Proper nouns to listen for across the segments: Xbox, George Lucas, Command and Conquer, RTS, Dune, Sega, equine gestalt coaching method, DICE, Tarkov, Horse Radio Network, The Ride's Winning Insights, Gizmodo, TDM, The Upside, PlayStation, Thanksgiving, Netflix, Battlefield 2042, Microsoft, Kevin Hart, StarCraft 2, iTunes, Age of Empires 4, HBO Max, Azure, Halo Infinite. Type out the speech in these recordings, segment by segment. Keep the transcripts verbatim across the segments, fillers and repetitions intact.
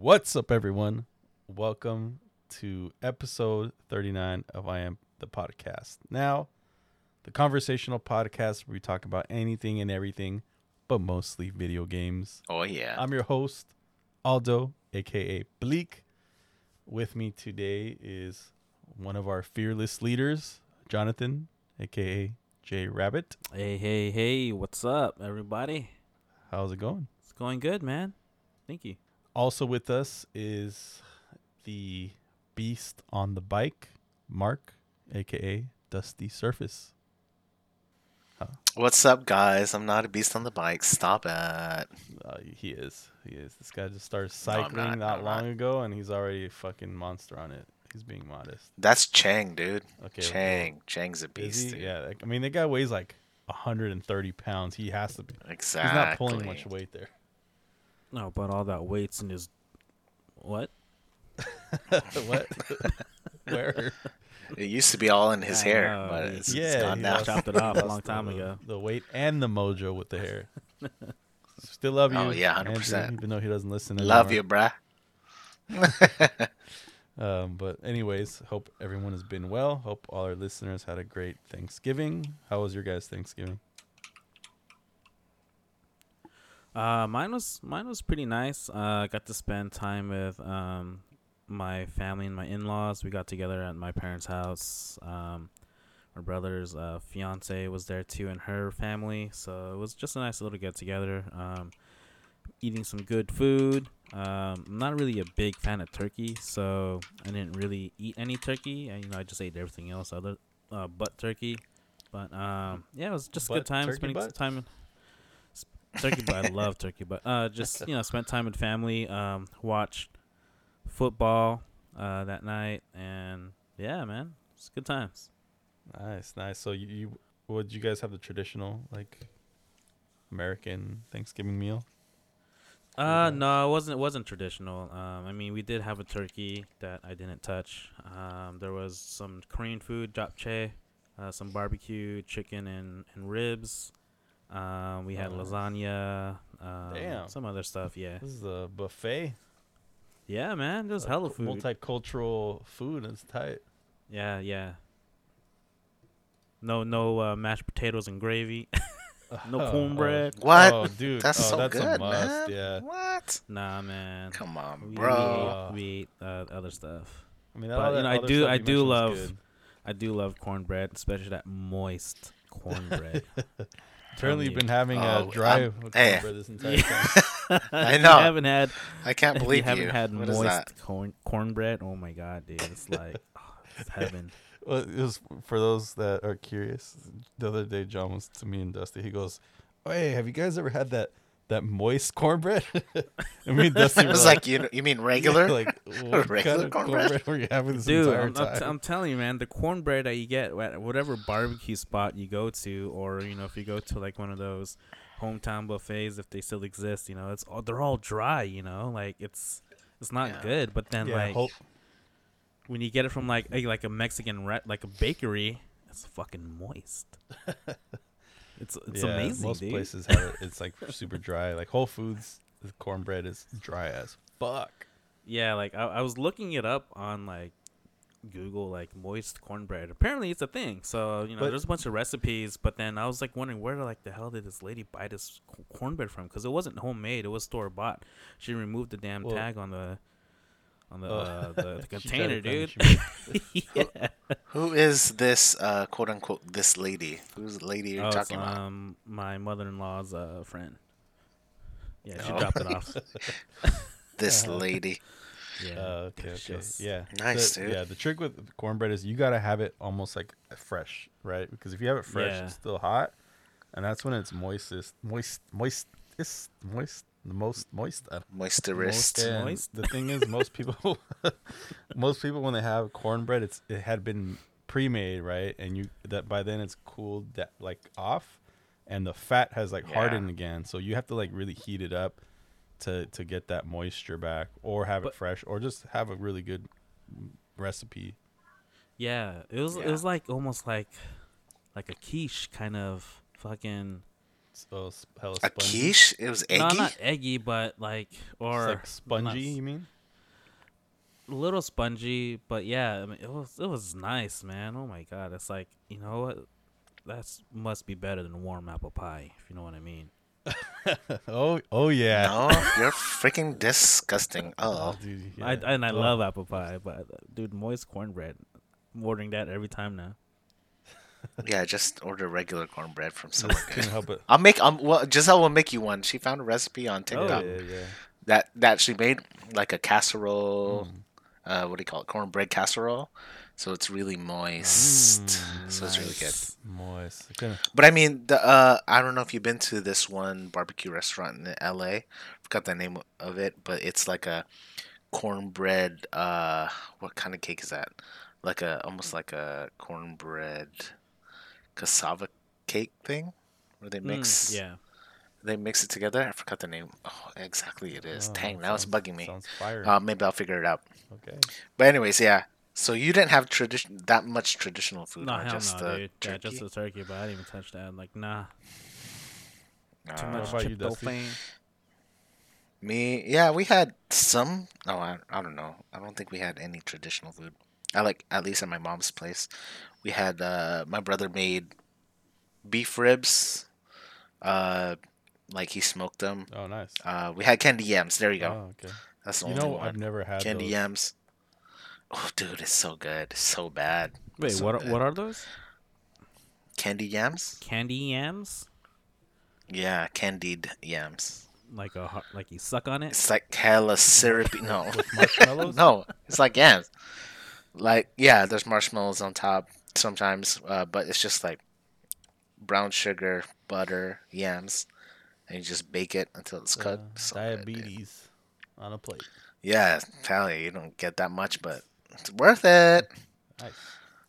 What's up, everyone? Welcome to episode thirty-nine of I Am the Podcast. Now, the conversational podcast where we talk about anything and everything, but mostly video games. Oh, yeah. I'm your host, Aldo, a k a. Bleak. With me today is one of our fearless leaders, Jonathan, a k a. Jay Rabbit. Hey, hey, hey. What's up, everybody? How's it going? It's going good, man. Thank you. Also with us is the beast on the bike, Mark, a k a. Dusty Surface. Huh. What's up, guys? I'm not a beast on the bike. Stop it. Uh, he is. He is. This guy just started cycling no, not, not long not. ago, and he's already a fucking monster on it. He's being modest. That's Chang, dude. Okay, Chang. Okay. Chang's a beast, dude. Yeah, I mean, that guy weighs like one hundred thirty pounds. He has to be. Exactly. He's not pulling much weight there. No, but all that weight's in his... What? What? Where? It used to be all in his I hair, know. but it's, yeah, it's gone now. Chopped it off a long time the, ago. The weight and the mojo with the hair. Still love you. Oh, yeah, one hundred percent. Andrew, even though he doesn't listen anymore. Love you, bruh. um, but anyways, hope everyone has been well. Hope all our listeners had a great Thanksgiving. How was your guys' Thanksgiving? Uh, mine was mine was pretty nice. Uh, I got to spend time with um my family and my in-laws. We got together at my parents' house. Um, my brother's uh, fiance was there too, and her family. So it was just a nice little get together. Um, eating some good food. Um, I'm not really a big fan of turkey, so I didn't really eat any turkey. I, you know, I just ate everything else other uh, but turkey. But um, yeah, it was just but a good time spending butt? some time. Turkey butt. I love turkey butt. Uh, just, you know, spent time with family, um, watched football uh, that night, and yeah, man, it's good times. Nice, nice. So you, you would you guys have the traditional, like, American Thanksgiving meal? Uh, no, it wasn't. It wasn't traditional. Um, I mean, we did have a turkey that I didn't touch. Um, there was some Korean food, japchae, uh, some barbecue, chicken, and, and ribs. Um, we had oh. lasagna, um, Damn. some other stuff. Yeah, this is a buffet. Yeah, man, there's hella food. Multicultural food. It's tight. Yeah, yeah. No, no uh, mashed potatoes and gravy. no oh, cornbread. Oh. What? Oh, dude, that's oh, so that's good, a must, man. Yeah. What? Nah, man. Come on, we, bro. We eat uh, other stuff. I mean, that but, you know, I do, I do love, I do love cornbread, especially that moist cornbread. Apparently, you've been having oh, a drive I'm, with hey. cornbread this entire time. I know. I haven't had. I can't believe you haven't you. had what moist corn cornbread. Oh my god, dude! It's like oh, it's heaven. Well, it was for those that are curious. The other day, John was to me and Dusty. He goes, oh, "Hey, have you guys ever had that that moist cornbread?" And me and Dusty was like, like, "You you mean regular? Yeah, like what regular kind of cornbread? cornbread were you having this dude, entire I'm, time?" Dude, I'm, I'm telling you, man, the cornbread that you get at whatever barbecue spot you go to, or you know, if you go to like one of those hometown buffets, if they still exist, you know, it's all they're all dry. You know, like it's it's not yeah. good. But then yeah, like. Hope- When you get it from like a, like a Mexican re- like a bakery, it's fucking moist. It's it's yeah, amazing. Most dude. places have it. It's like super dry. Like Whole Foods, the cornbread is dry as fuck. Yeah, like I, I was looking it up on like Google, like moist cornbread. Apparently, it's a thing. So you know, but, there's a bunch of recipes. But then I was like wondering where like the hell did this lady buy this cornbread from? Because it wasn't homemade. It was store bought. She removed the damn well, tag on the. On the, oh. uh, the, the container, dude. yeah. who, who is this, uh, quote unquote, this lady? Who's the lady you're oh, talking it's, about? Um, my mother-in-law's uh, friend. Yeah, she oh. dropped it off. This uh, lady. Yeah. Uh, okay, okay. Yeah. Nice, the, dude. Yeah, the trick with cornbread is you gotta have it almost like fresh, right? Because if you have it fresh, yeah. it's still hot, and that's when it's moistest, moist, moistest, moist. The most moist, uh, moisterist. Most, moist. The thing is, most people, most people, when they have cornbread, it's it had been pre-made, right? And you that by then it's cooled that like off, and the fat has like yeah. hardened again. So you have to like really heat it up to to get that moisture back, or have but, it fresh, or just have a really good recipe. Yeah, it was yeah. it was like almost like like a quiche kind of fucking. oh, hella spongy. A quiche? It was eggy? No, not eggy, but like, or... Like spongy, not, you mean? A little spongy, but yeah, I mean, it was it was nice, man. Oh my God. It's like, you know what? That's must be better than warm apple pie, if you know what I mean. oh, oh yeah. No, you're freaking disgusting. Oh, dude, yeah. I, and I oh. love apple pie, but dude, moist cornbread. I'm ordering that every time now. Yeah, just order regular cornbread from somewhere. Good. I'll make. Um, well, Giselle will make you one. She found a recipe on TikTok oh, yeah, yeah. that that she made like a casserole. Mm. Uh, what do you call it? Cornbread casserole. So it's really moist. Mm, so it's nice. Really good. Moist. Okay. But I mean, the uh, I don't know if you've been to this one barbecue restaurant in L A. I forgot the name of it, but it's like a cornbread. Uh, what kind of cake is that? Like a almost like a cornbread cassava cake thing, where they mix. Mm, yeah. They mix it together. I forgot the name. Oh, exactly it is. Oh, Dang, now sounds, it's bugging me. Sounds fire. Uh, maybe I'll figure it out. Okay. But anyways, yeah. So you didn't have tradi- that much traditional food. No, hell just no, the dude. Turkey? Yeah, just the turkey, but I didn't even touch that. Like, nah. nah. Too much chipotle. Me, yeah, we had some. Oh, I, I don't know. I don't think we had any traditional food. I like, at least at my mom's place, we had, uh, my brother made beef ribs. Uh, like, he smoked them. Oh, nice. Uh, we had candy yams. There you go. Oh, okay. That's the you only know, one. I've never had candy those. yams. Oh, dude, it's so good. It's so bad. Wait, so what are, good. what are those? Candy yams? Candy yams? Yeah, candied yams. Like a like you suck on it? It's like hella syrupy. No. With marshmallows? No, it's like yams. Like, yeah, there's marshmallows on top sometimes, uh, but it's just like brown sugar, butter, yams, and you just bake it until it's cooked. Uh, so diabetes good, on a plate. Yeah, Tally, you don't get that much, but... It's worth it. Nice.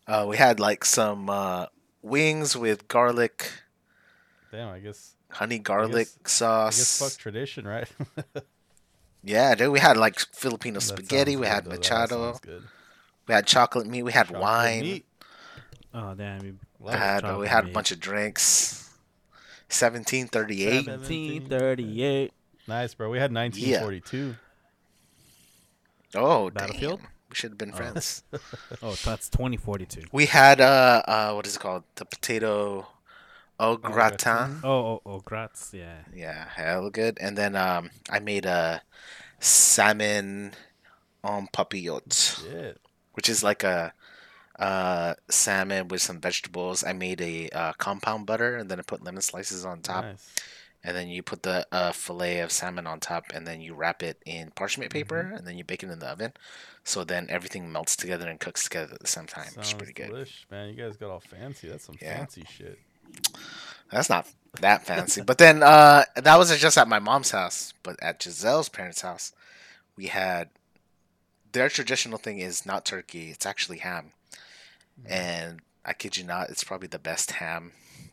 Uh, we had like some uh, wings with garlic. Damn, I guess. Honey garlic I guess, sauce. I guess fuck tradition, right? Yeah, dude. We had like Filipino that spaghetti. We had machado. We had chocolate meat. We had chocolate wine. Meat. Oh damn! We, we had uh, we had meat. a bunch of drinks. Seventeen thirty-eight. Seventeen thirty-eight. Nice, bro. We had nineteen forty-two. Yeah. Oh, Battlefield. Damn. We should have been friends. Oh, oh that's twenty forty-two. We had, uh, uh, what is it called? The potato au gratin. Oh, oh, oh, grats, yeah. Yeah, hell good. And then um, I made a salmon en papillote, yeah. which is like a uh, salmon with some vegetables. I made a uh, compound butter, and then I put lemon slices on top. Nice. And then you put the uh, fillet of salmon on top, and then you wrap it in parchment paper, mm-hmm. and then you bake it in the oven. So then everything melts together and cooks together at the same time. Sounds it's pretty good. Delish, man. You guys got all fancy. That's some yeah. fancy shit. That's not that fancy. But then uh, that wasn't just at my mom's house, but at Giselle's parents' house, we had their traditional thing is not turkey. It's actually ham. Mm-hmm. And I kid you not, it's probably the best ham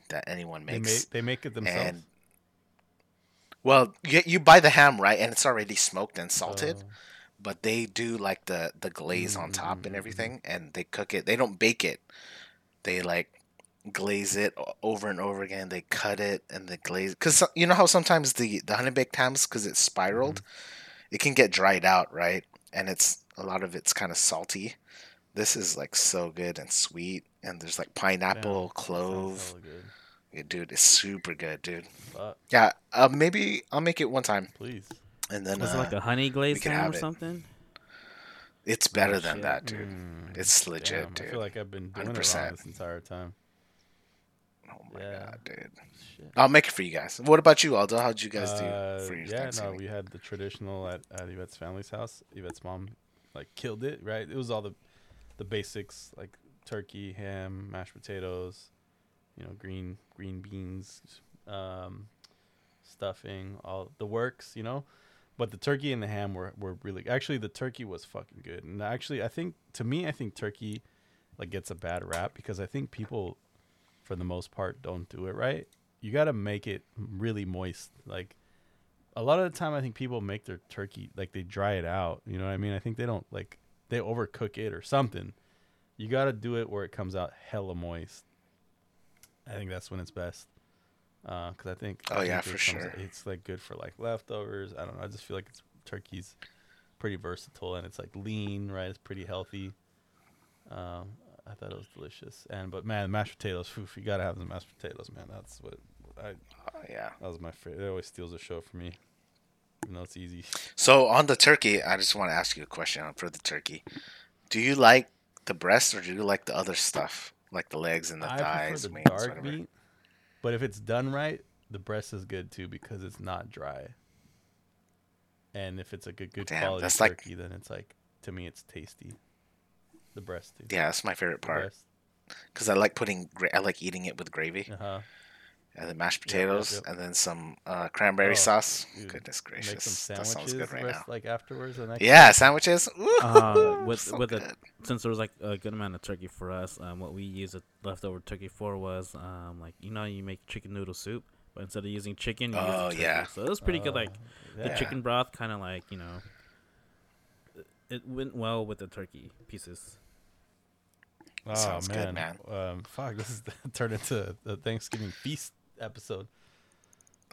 that anyone makes. They make, they make it themselves. And Well, you, you buy the ham, right, and it's already smoked and salted, oh. but they do, like, the, the glaze mm-hmm. on top and everything, and they cook it. They don't bake it. They, like, glaze it over and over again. They cut it, and they glaze it. Because you know how sometimes the, the honey-baked hams, because it's spiraled, mm-hmm. it can get dried out, right? And it's a lot of it's kind of salty. This is, like, so good and sweet, and there's, like, pineapple, yeah, clove. Yeah, dude, it's super good, dude. Fuck. Yeah, uh, maybe I'll make it one time. Please. And then was uh, it like a honey glaze ham or it. something? It's better oh, than shit. that, dude. Mm, it's legit, damn, dude. I feel like I've been doing one hundred percent. It wrong this entire time. Oh my yeah. god, dude. Shit. I'll make it for you guys. What about you, Aldo? How'd you guys do uh, for your yeah, Thanksgiving? Yeah, no, we had the traditional at, at Yvette's family's house. Yvette's mom, like, killed it, right? It was all the the basics, like turkey, ham, mashed potatoes. You know, green green beans, um, stuffing, all the works, you know. But the turkey and the ham were, were really... Actually, the turkey was fucking good. And actually, I think... To me, I think turkey, like, gets a bad rap because I think people, for the most part, don't do it right. You got to make it really moist. Like, a lot of the time, I think people make their turkey... Like, they dry it out. You know what I mean? I think they don't, like... They overcook it or something. You got to do it where it comes out hella moist. I think that's when it's best. because uh, I think oh I yeah think for sure it's like good for like leftovers. I don't know. I just feel like it's turkey's pretty versatile and it's like lean, right? It's pretty healthy. Um, I thought it was delicious. And but man, mashed potatoes, oof, you gotta have the mashed potatoes, man. That's what I. Oh yeah. That was my favorite. It always steals the show for me. Even though it's easy. So on the turkey, I just want to ask you a question for the turkey. Do you like the breast or do you like the other stuff, like the legs and the I thighs? I prefer the wings, dark whatever. meat, but if it's done right, the breast is good too because it's not dry. And if it's like a good Damn, quality turkey, like, then it's like, to me, it's tasty. The breast too. Yeah, that's my favorite part. Because I like putting, gra- I like eating it with gravy. Uh huh. And then mashed potatoes, yep, yep. and then some uh, cranberry oh, sauce. Dude. Goodness gracious, make some that sounds good right rest, now. Like afterwards, the next yeah, day. Sandwiches. Uh, with so with a, since there was like a good amount of turkey for us, um, what we used a leftover turkey for was um, like you know you make chicken noodle soup, but instead of using chicken, you oh, use turkey. Yeah. So it was pretty uh, good. Like yeah. the chicken broth, kind of like you know, it went well with the turkey pieces. Oh sounds man, good, man. Um, fuck, this is turned into the Thanksgiving feast episode.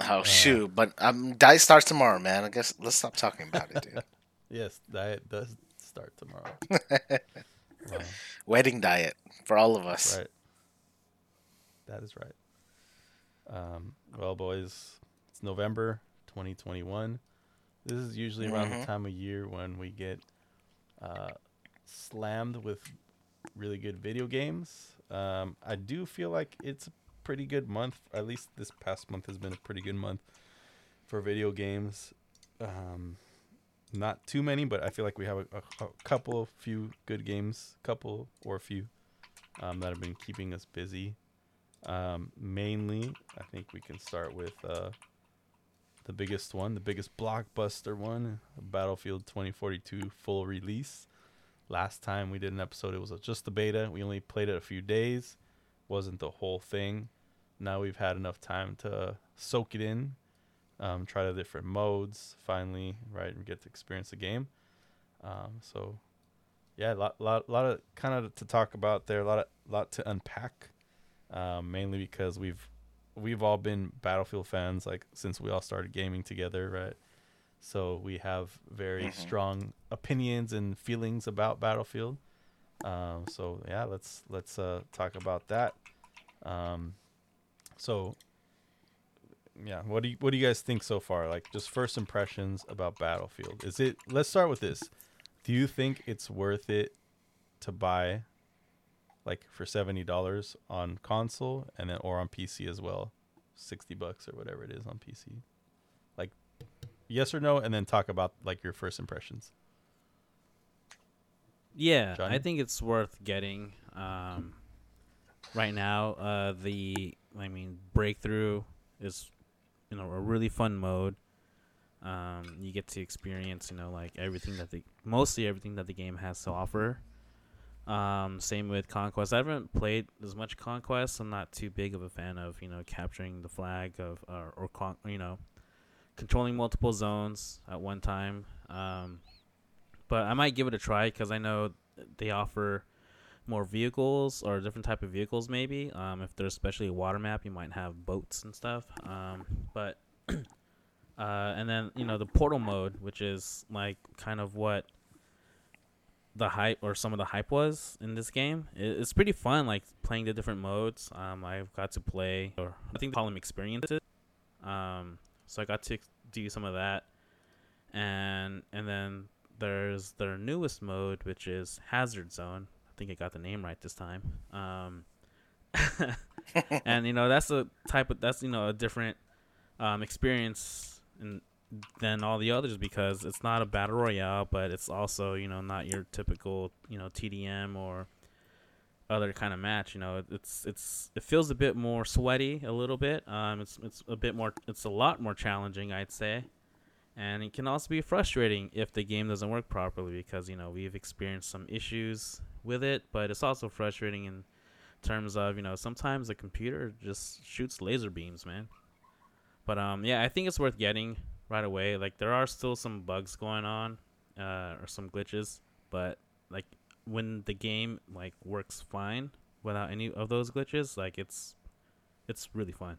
Oh uh, shoot! But um, diet starts tomorrow, man. I guess let's stop talking about it, dude. Yes, diet does start tomorrow. Wow. Wedding diet for all of us. Right. That is right. Um, well, boys, it's November twenty twenty-one. This is usually around mm-hmm. the time of year when we get uh, slammed with really good video games. Um, I do feel like it's pretty good month, at least this past month has been a pretty good month for video games. Um, not too many, but I feel like we have a, a, a couple few good games, couple or a few um, that have been keeping us busy. Um, mainly, I think we can start with uh, the biggest one, the biggest blockbuster one, Battlefield twenty forty-two full release. Last time we did an episode, it was just the beta. We only played it a few days, wasn't the whole thing. Now we've had enough time to soak it in, um, try the different modes, finally, right, and get to experience the game. Um, so, yeah, a lot, lot, lot of kind of to talk about there, a lot, of, lot to unpack, um, mainly because we've we've all been Battlefield fans, like since we all started gaming together, right? So we have very mm-hmm. strong opinions and feelings about Battlefield. Um, so yeah, let's let's uh, talk about that. Um, So, yeah, what do you what do you guys think so far? Like, just first impressions about Battlefield. Is it? Let's start with this. Do you think it's worth it to buy, like, for seventy dollars on console and then or on P C as well, sixty bucks or whatever it is on P C? Like, yes or no, and then talk about like your first impressions. Yeah, Johnny? I think it's worth getting. Um, right now, uh, the I mean, breakthrough is, you know, a really fun mode. Um, you get to experience, you know, like everything that the mostly everything that the game has to offer. Um, same with Conquest. I haven't played as much Conquest. I'm not too big of a fan of, you know, capturing the flag of uh, or con- you know, controlling multiple zones at one time. Um, but I might give it a try because I know they offer more vehicles or different type of vehicles maybe. Um, if there's especially a water map, you might have boats and stuff. Um, but uh, and then, you know, the portal mode, which is like kind of what the hype or some of the hype was in this game. It, it's pretty fun, like playing the different modes. Um, I've got to play, or I think they call them experiences. Um, so I got to do some of that. And and then there's their newest mode, which is Hazard Zone. I think I got the name right this time. Um, and, you know, that's a type of, that's, you know, a different um, experience in, than all the others because it's not a battle royale, but it's also, you know, not your typical, you know, T D M or other kind of match. You know, it's, it's, it feels a bit more sweaty a little bit. Um, it's, it's a bit more, it's a lot more challenging, I'd say. And it can also be frustrating if the game doesn't work properly because, you know, we've experienced some issues with it, but it's also frustrating in terms of, you know, sometimes the computer just shoots laser beams, man. But um yeah, I think it's worth getting right away. Like, there are still some bugs going on uh or some glitches, but like when the game like works fine without any of those glitches, like it's it's really fun.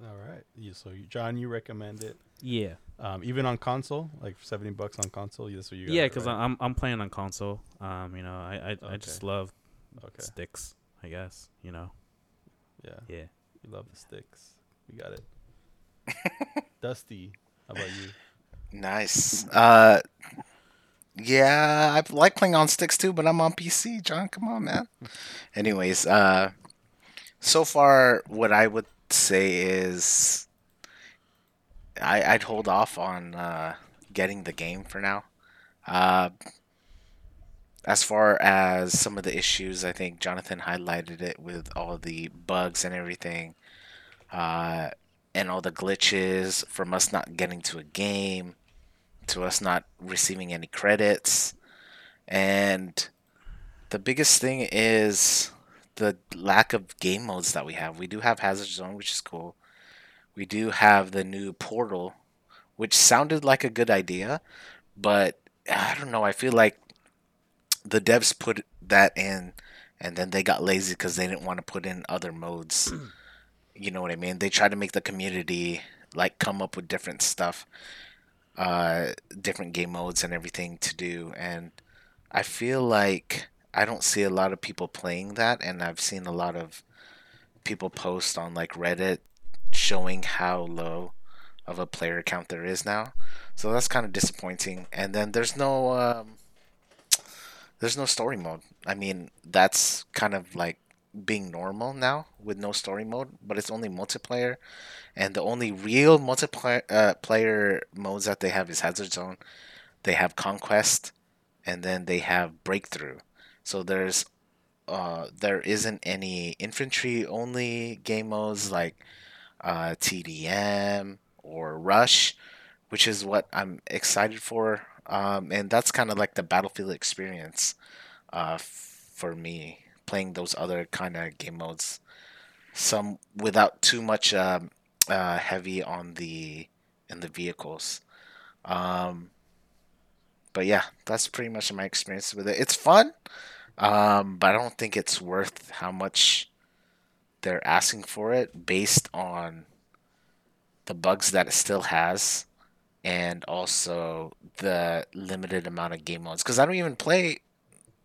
All right. Yeah, so, you, John, you recommend it? Yeah. Um, even on console, like for seventy bucks on console, that's what you. Got yeah, because right? I'm I'm playing on console. Um, you know, I I, okay. I just love okay. sticks. I guess you know. Yeah. Yeah. You love the sticks. We got it. Dusty, how about you? Nice. Uh, yeah, I like playing on sticks too, but I'm on P C. John, come on, man. Anyways, uh, so far what I would say is I, I'd hold off on uh, getting the game for now. Uh, as far as some of the issues, I think Jonathan highlighted it with all the bugs and everything, uh, and all the glitches from us not getting to a game, to us not receiving any credits. And the biggest thing is the lack of game modes that we have. We do have Hazard Zone, which is cool. We do have the new Portal, which sounded like a good idea, but I don't know. I feel like the devs put that in, and then they got lazy because they didn't want to put in other modes. You know what I mean? They tried to make the community like come up with different stuff, uh, different game modes and everything to do. And I feel like I don't see a lot of people playing that, and I've seen a lot of people post on like Reddit showing how low of a player count there is now, so that's kind of disappointing. And then there's no um, there's no story mode. I mean, that's kind of like being normal now with no story mode, but it's only multiplayer, and the only real multiplayer uh, player modes that they have is Hazard Zone, they have Conquest, and then they have Breakthrough. So there's uh, there isn't any infantry only game modes like Uh, T D M or Rush, which is what I'm excited for, um, and that's kind of like the Battlefield experience uh, f- for me, playing those other kind of game modes, some without too much um, uh, heavy on the in the vehicles. Um, but yeah, that's pretty much my experience with it. It's fun, um, but I don't think it's worth how much they're asking for it based on the bugs that it still has, and also the limited amount of game modes. Because I don't even play,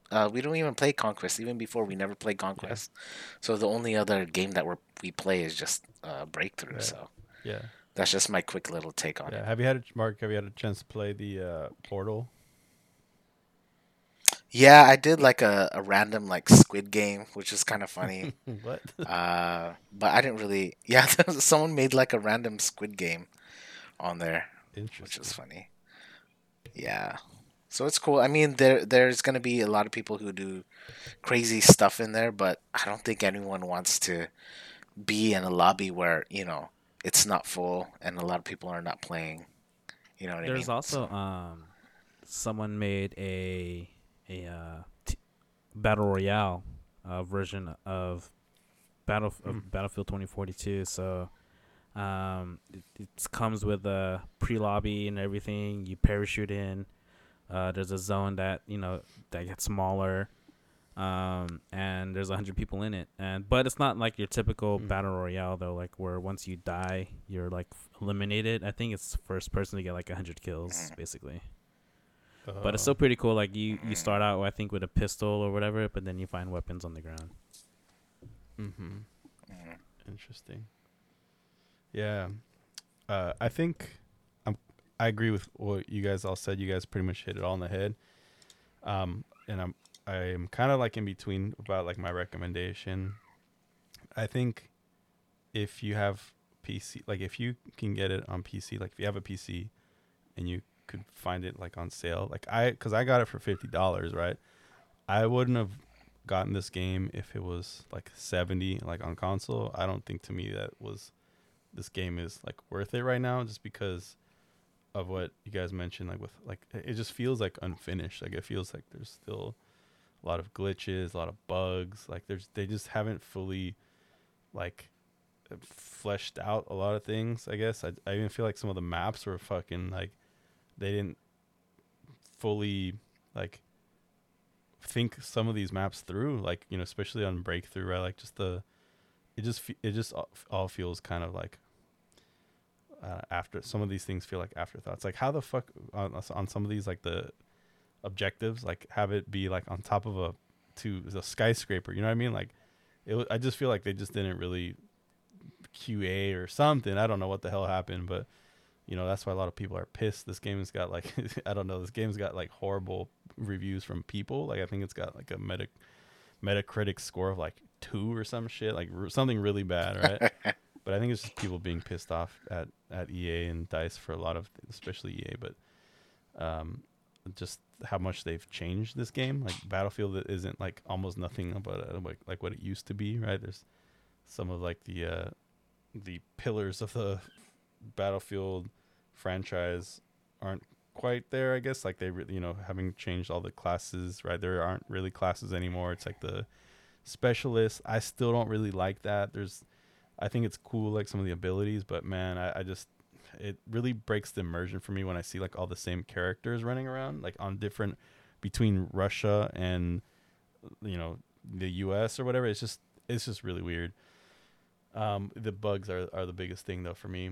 uh, we don't even play Conquest. Even before, we never played Conquest. Yeah. So the only other game that we we play is just uh, Breakthrough. Yeah. So yeah, that's just my quick little take on yeah. it. Have you had a, Mark? Have you had a chance to play the uh, Portal? Yeah, I did like a, a random like squid game, which is kind of funny. What? Uh, but I didn't really. Yeah, someone made like a random squid game on there, which is funny. Yeah, so it's cool. I mean, there there's gonna be a lot of people who do crazy stuff in there, but I don't think anyone wants to be in a lobby where you know it's not full and a lot of people are not playing. You know what I mean? There's also um, someone made a. A uh, t- battle royale uh, version of battle of mm. Battlefield twenty forty-two. So um, it, it comes with a pre lobby and everything. You parachute in. Uh, there's a zone that you know that gets smaller, um, and there's a hundred people in it. And but it's not like your typical mm. battle royale though, like where once you die, you're like eliminated. I think it's first person to get like a hundred kills, basically. But it's still pretty cool. Like you, you start out, I think, with a pistol or whatever, but then you find weapons on the ground. Mm-hmm. Interesting. Yeah, uh, I think I'm. I agree with what you guys all said. You guys pretty much hit it all in the head. Um, and I'm I'm kind of like in between about like my recommendation. I think if you have P C, like if you can get it on P C, like if you have a P C, and you could find it like on sale, like I because I got it for fifty dollars, right? I wouldn't have gotten this game if it was like seventy like on console. I don't think to me that was this game is like worth it right now, just because of what you guys mentioned, like with like it just feels like unfinished. Like it feels like there's still a lot of glitches, a lot of bugs, like there's they just haven't fully like fleshed out a lot of things. I guess I, I even feel like some of the maps were fucking like they didn't fully like think some of these maps through, like, you know, especially on Breakthrough, right? Like just the, it just, it just all feels kind of like uh, after some of these things feel like afterthoughts. Like how the fuck on, on some of these, like the objectives, like have it be like on top of a to a skyscraper, you know what I mean? Like it, I just feel like they just didn't really Q A or something. I don't know what the hell happened, but you know, that's why a lot of people are pissed. This game has got like, I don't know, this game's got like horrible reviews from people. Like I think it's got like a meta Metacritic score of like two or some shit, like r- something really bad, right? But I think it's just people being pissed off at, at E A and DICE for a lot of, especially E A, but um, just how much they've changed this game. Like Battlefield isn't like almost nothing about it, like, like what it used to be, right? There's some of like the uh, the pillars of the Battlefield franchise aren't quite there, I guess. Like they really, you know, having changed all the classes, right? There aren't really classes anymore. It's like the specialists. I still don't really like that. There's, I think it's cool, like some of the abilities, but man, I, I just, it really breaks the immersion for me when I see like all the same characters running around, like on different, between Russia and, you know, the U S or whatever. It's just, it's just really weird. Um, the bugs are, are the biggest thing though for me,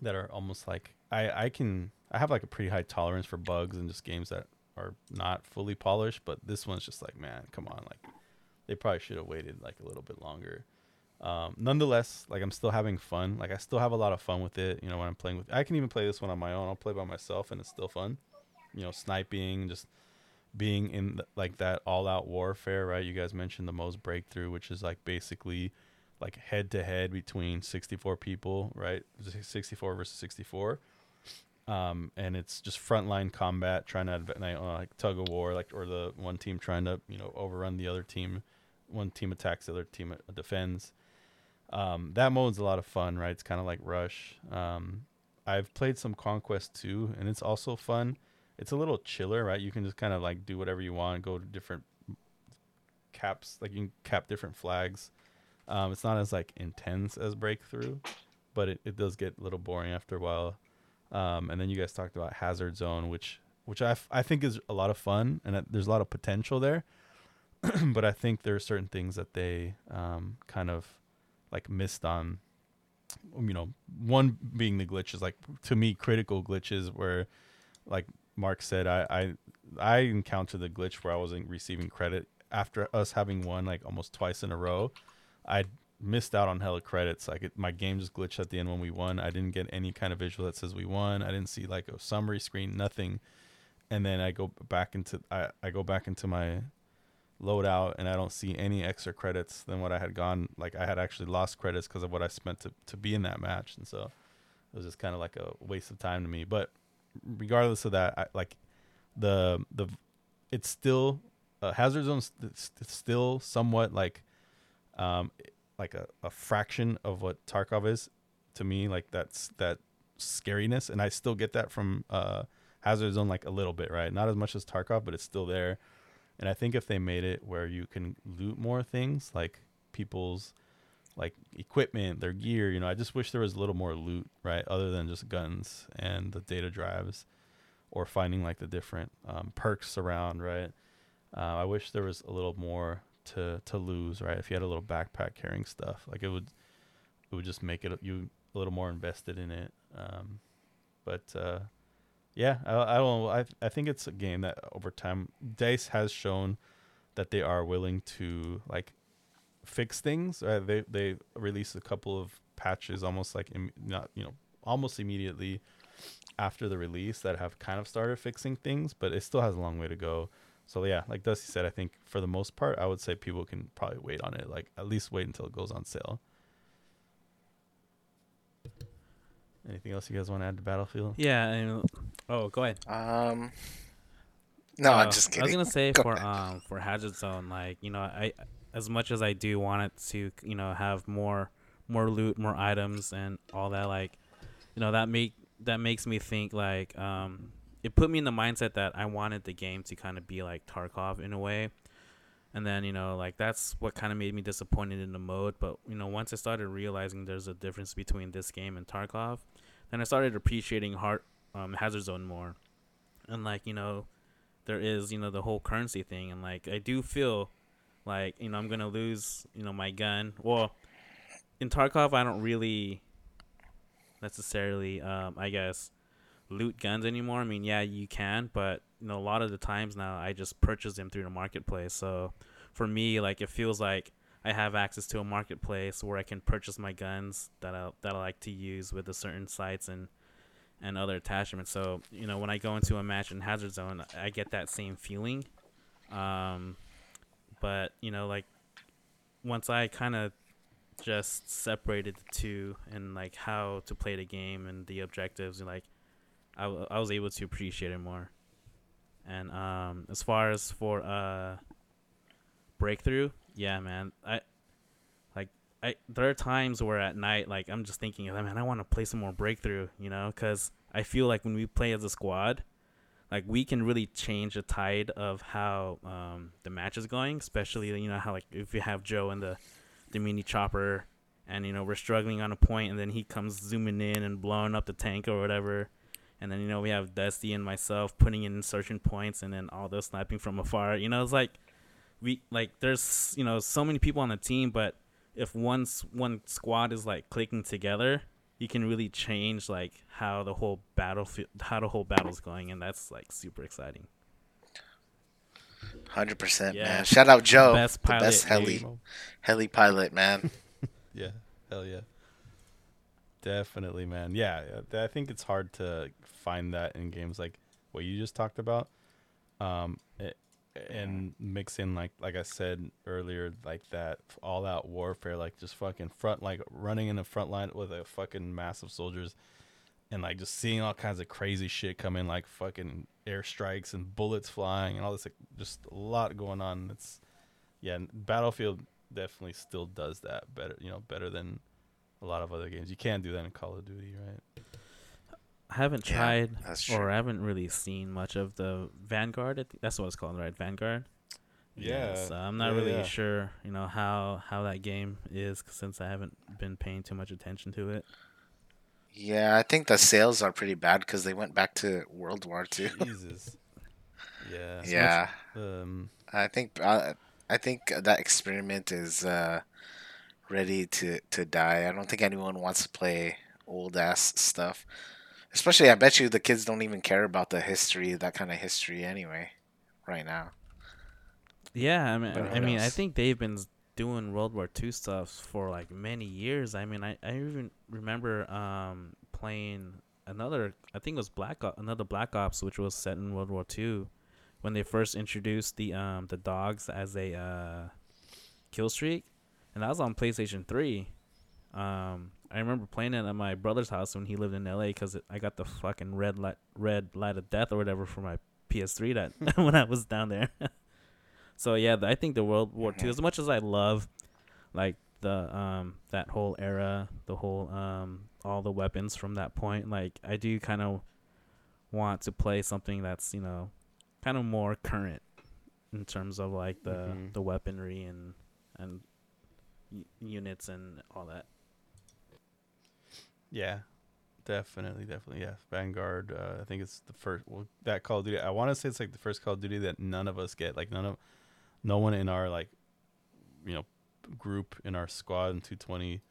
that are almost like, I, I can, I have like a pretty high tolerance for bugs and just games that are not fully polished, but this one's just like, man, come on. Like they probably should have waited like a little bit longer. Um, nonetheless, like I'm still having fun. Like I still have a lot of fun with it. You know, when I'm playing with, I can even play this one on my own. I'll play by myself and it's still fun, you know, sniping, just being in the, like that all out warfare, right? You guys mentioned the most breakthrough, which is like basically like head to head between sixty-four people, right? sixty-four versus sixty-four. Um, and it's just frontline combat, trying to uh, like tug of war, like, or the one team trying to, you know, overrun the other team. One team attacks, the other team defends. Um, that mode's a lot of fun, right? It's kind of like Rush. Um, I've played some Conquest too, and it's also fun. It's a little chiller, right? You can just kind of like do whatever you want, go to different caps, like you can cap different flags. Um, it's not as like intense as Breakthrough, but it, it does get a little boring after a while. Um, and then you guys talked about Hazard Zone, which which I, f- I think is a lot of fun, and I, there's a lot of potential there. But I think there are certain things that they um, kind of like missed on. You know, one being the glitches, like to me, critical glitches where, like Mark said, I I, I encountered the glitch where I wasn't receiving credit after us having won like almost twice in a row. I missed out on hella credits. Like it, my game just glitched at the end when we won. I didn't get any kind of visual that says we won. I didn't see like a summary screen, nothing. And then I go back into I, I go back into my loadout and I don't see any extra credits than what I had gone. Like I had actually lost credits because of what I spent to, to be in that match. And so it was just kind of like a waste of time to me. But regardless of that, I, like the the it's still uh, Hazard Zone. It's, it's still somewhat like um. like a, a fraction of what Tarkov is to me. Like that's that scariness, and I still get that from uh Hazard Zone, like a little bit, right? Not as much as Tarkov, but it's still there. And I think if they made it where you can loot more things, like people's like equipment, their gear, you know, I just wish there was a little more loot, right, other than just guns and the data drives, or finding like the different um, perks around, right? uh, I wish there was a little more to to lose, right? If you had a little backpack carrying stuff, like it would it would just make it you a little more invested in it. Um but uh yeah i, I don't know I, I think it's a game that over time DICE has shown that they are willing to like fix things, right? They they released a couple of patches almost like Im- not you know almost immediately after the release that have kind of started fixing things, but it still has a long way to go. So yeah, like Dusty said, I think for the most part, I would say people can probably wait on it. Like at least wait until it goes on sale. Anything else you guys want to add to Battlefield? Yeah. I mean, oh, go ahead. Um, no, uh, I'm just kidding. I was gonna say go for ahead. um for Hazard Zone, like you know, I as much as I do want it to, you know, have more more loot, more items, and all that, like you know, that make that makes me think like um. It put me in the mindset that I wanted the game to kind of be like Tarkov in a way. And then, you know, like that's what kind of made me disappointed in the mode. But, you know, once I started realizing there's a difference between this game and Tarkov, then I started appreciating Heart, um, Hazard Zone more. And like, you know, there is, you know, the whole currency thing. And like, I do feel like, you know, I'm going to lose, you know, my gun. Well, in Tarkov, I don't really necessarily, um, I guess, loot guns anymore. I mean, yeah, you can, but you know, a lot of the times now I just purchase them through the marketplace. So for me, like, it feels like I have access to a marketplace where I can purchase my guns that I that I like to use with the certain sights and and other attachments. So you know, when I go into a match in Hazard Zone, I get that same feeling. Um, but you know, like, once I kind of just separated the two and like how to play the game and the objectives, and like I, w- I was able to appreciate it more. And um, as far as for uh breakthrough, yeah, man, I like I there are times where at night, like, I'm just thinking, man, I want to play some more breakthrough, you know, because I feel like when we play as a squad, like, we can really change the tide of how um, the match is going, especially, you know, how, like, if you have Joe in the the mini chopper and, you know, we're struggling on a point, and then he comes zooming in and blowing up the tank or whatever. And then, you know, we have Dusty and myself putting in insertion points, and then all those sniping from afar. You know, it's like we like there's, you know, so many people on the team. But if once one squad is like clicking together, you can really change like how the whole battlefield, how the whole battle's going. And that's like super exciting. one hundred percent, yeah. Man. Shout out Joe. The best pilot. The best heli. Game. Heli pilot, man. Yeah. Hell yeah. Definitely, man. Yeah, I think it's hard to find that in games like what you just talked about, um, it, and mix in like like I said earlier, like that all-out warfare, like just fucking front, like running in the front line with a fucking mass of soldiers, and like just seeing all kinds of crazy shit come in, like fucking airstrikes and bullets flying and all this, like just a lot going on. It's yeah, Battlefield definitely still does that better, you know, better than a lot of other games. You can't do that in Call of Duty, right? I haven't yeah, tried, or I haven't really seen much of the Vanguard. I th- that's what it's called, right? Vanguard. Yeah. yeah so I'm not yeah, really yeah. sure, you know, how how that game is, since I haven't been paying too much attention to it. Yeah, I think the sales are pretty bad because they went back to World War Two. Jesus. Yeah. Yeah. So much, um, I think uh, I think that experiment is. Uh, ready to to die. I don't think anyone wants to play old ass stuff, especially I bet you the kids don't even care about the history, that kind of history anyway right now. Yeah, I mean I mean else? I think they've been doing World War Two stuff for like many years. I mean I, I even remember um playing another, I think it was Black Ops, another Black Ops, which was set in World War Two, when they first introduced the um the dogs as a uh kill streak. And that was on PlayStation three. Um, I remember playing it at my brother's house when he lived in L A, because I got the fucking red light, red light of death or whatever for my P S three that when I was down there. So yeah, I think the World War Two, as much as I love like the um that whole era, the whole um all the weapons from that point, like I do kind of want to play something that's, you know, kind of more current in terms of like the mm-hmm. the weaponry and and. units and all that. Yeah, definitely, definitely. Yeah, Vanguard. Uh, I think it's the first. Well, that Call of Duty. I want to say it's like the first Call of Duty that none of us get. Like none of, no one in our like, you know, group in our squad in two twenty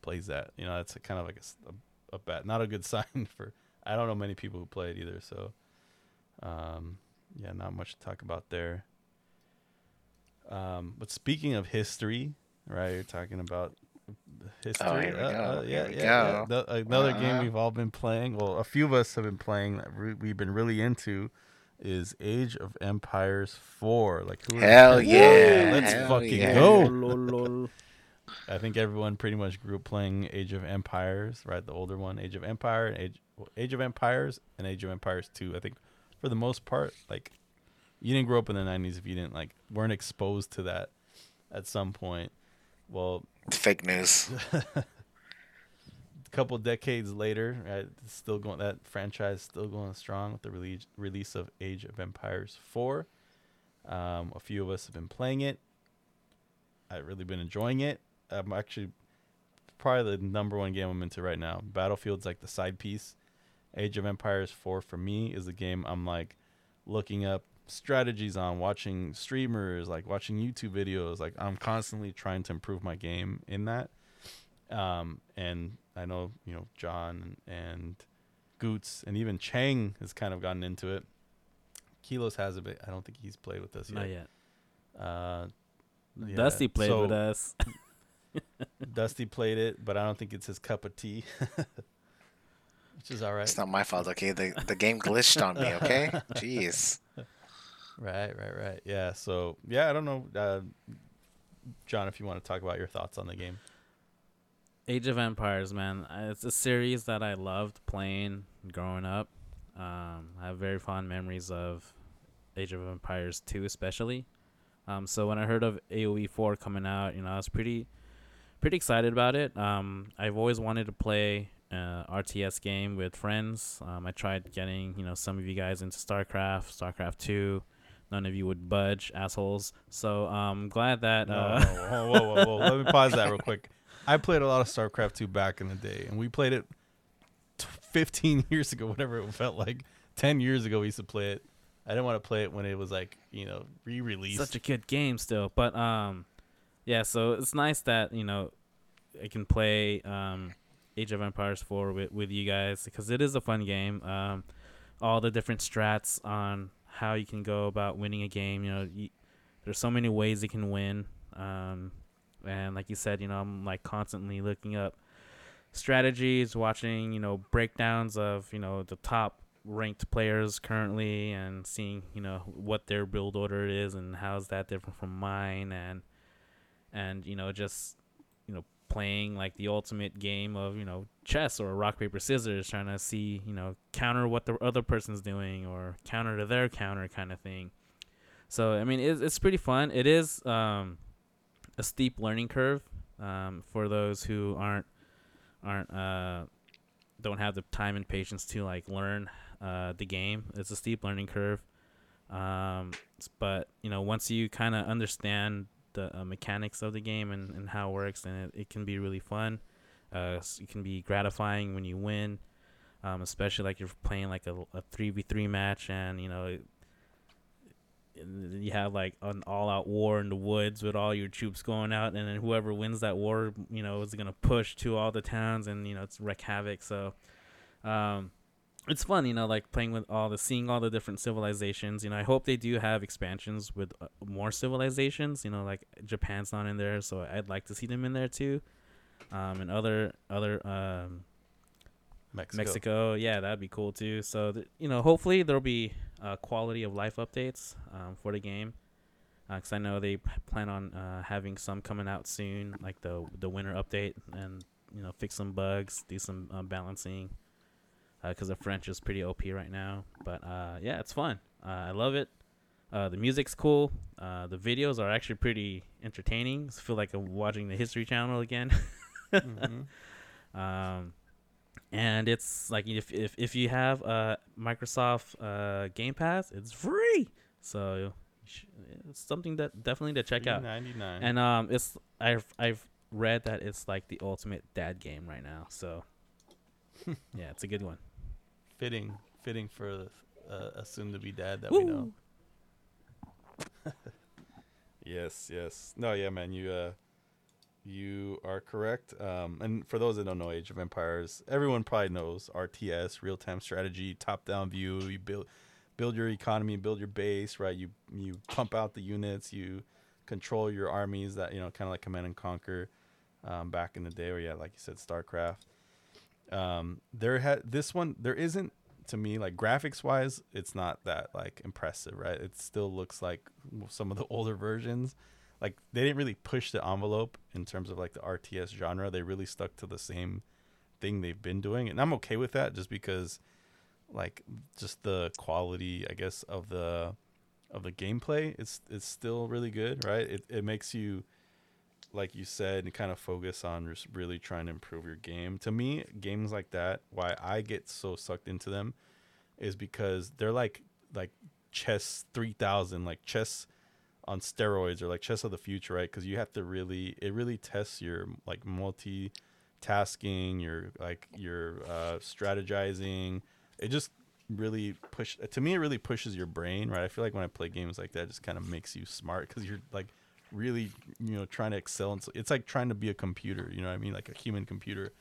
plays that. You know, that's a, kind of like a, a, a bad, not a good sign for. I don't know many people who play it either. So, um, yeah, not much to talk about there. Um, but speaking of history. Right, you're talking about history. Oh, here we uh, go. Uh, yeah, here we yeah, go. yeah. Another uh, game we've all been playing, well, a few of us have been playing, that re- we've been really into, is Age of Empires four. Like, who hell are yeah. Let's hell fucking yeah. go. I think everyone pretty much grew up playing Age of Empires, right? The older one, Age of Empire, and Age, well, Age of Empires, and Age of Empires two. I think for the most part, like, you didn't grow up in the nineties if you didn't, like, weren't exposed to that at some point. Well, fake news. A couple decades later, right, it's still going. That franchise is still going strong with the release release of Age of Empires four. Um, a few of us have been playing it. I've really been enjoying it. I'm actually probably the number one game I'm into right now. Battlefield's like the side piece. Age of Empires four for me is a game I'm like looking up strategies on, watching streamers, like watching YouTube videos. Like I'm constantly trying to improve my game in that, um and I know, you know, John and Goots and even Chang has kind of gotten into it. Kilos has a bit. I don't think he's played with us yet. Not yet. Uh, yeah. Dusty played so, with us. Dusty played it, but I don't think it's his cup of tea. Which is all right. It's not my fault, okay? The the game glitched on me, okay? Jeez. Right, right, right. Yeah, so, yeah, I don't know. Uh, John, if you want to talk about your thoughts on the game. Age of Empires, man. It's a series that I loved playing growing up. Um, I have very fond memories of Age of Empires two especially. Um, so when I heard of A O E four coming out, you know, I was pretty pretty excited about it. Um, I've always wanted to play uh R T S game with friends. Um, I tried getting, you know, some of you guys into StarCraft, StarCraft two. None of you would budge, assholes. So I'm um, glad that... Uh, whoa, whoa, whoa, whoa. Let me pause that real quick. I played a lot of StarCraft two back in the day, and we played it fifteen years ago, whatever it felt like. ten years ago, we used to play it. I didn't want to play it when it was, like, you know, re-released. Such a good game still. But, um, yeah, so it's nice that, you know, I can play um, Age of Empires four with, with you guys, because it is a fun game. Um, all the different strats on... how you can go about winning a game, you know, you, there's so many ways you can win, um and like you said, you know, I'm like constantly looking up strategies, watching, you know, breakdowns of, you know, the top ranked players currently, and seeing, you know, what their build order is and how's that different from mine, and and you know, just, you know, playing like the ultimate game of, you know, chess or rock paper scissors, trying to see, you know, counter what the other person's doing or counter to their counter kind of thing. So I mean, it's, it's pretty fun. It is um a steep learning curve um for those who aren't aren't uh don't have the time and patience to like learn uh the game. It's a steep learning curve, um but you know, once you kind of understand the uh, mechanics of the game and, and how it works, and it, it can be really fun. Uh, it can be gratifying when you win, um, especially like you're playing like a, a three v three match, and you know, it, it, you have like an all-out war in the woods with all your troops going out, and then whoever wins that war, you know, is gonna push to all the towns, and you know, it's wreak havoc. So um, it's fun, you know, like playing with all the, seeing all the different civilizations. You know, I hope they do have expansions with uh, more civilizations. You know, like Japan's not in there, so I'd like to see them in there too. Um, and other, other, um, Mexico. Mexico. Yeah, that'd be cool too. So, th- you know, hopefully there'll be uh, quality of life updates um, for the game. Uh, Cause I know they plan on uh, having some coming out soon, like the, the winter update, and, you know, fix some bugs, do some um, balancing. Because uh, the French is pretty O P right now. But, uh, yeah, it's fun. Uh, I love it. Uh, the music's cool. Uh, the videos are actually pretty entertaining. I feel like I'm watching the History Channel again. mm-hmm. um, and it's like if if, if you have uh, Microsoft uh, Game Pass, it's free. So it's something that definitely to check out. ninety-nine And um, it's I've I've read that it's like the ultimate dad game right now. So yeah, it's a good one. Fitting, fitting for uh, a soon-to-be dad that Woo! We know. yes, yes. No, yeah, man, you uh, you are correct. Um, and for those that don't know Age of Empires, everyone probably knows R T S, real-time strategy, top-down view. You build build your economy, build your base, right? You you pump out the units, you control your armies. That, you know, kind of like Command and Conquer um, back in the day, where yeah, like you said, StarCraft. Um, there had this one. There isn't, to me, like graphics wise, it's not that like impressive, right? It still looks like some of the older versions. Like they didn't really push the envelope in terms of like the R T S genre. They really stuck to the same thing they've been doing, and I'm okay with that, just because, like, just the quality, I guess, of the of the gameplay. It's it's still really good, right? It it makes you, like you said, and kind of focus on just really trying to improve your game. To me, games like that, why I get so sucked into them, is because they're like like chess three thousand, like chess on steroids, or like chess of the future, right? Because you have to really, it really tests your like multitasking, your like your uh, strategizing. It just really push to me. It really pushes your brain, right? I feel like when I play games like that, it just kind of makes you smart, because you're like, really, you know, trying to excel. And so it's like trying to be a computer, you know what I mean, like a human computer.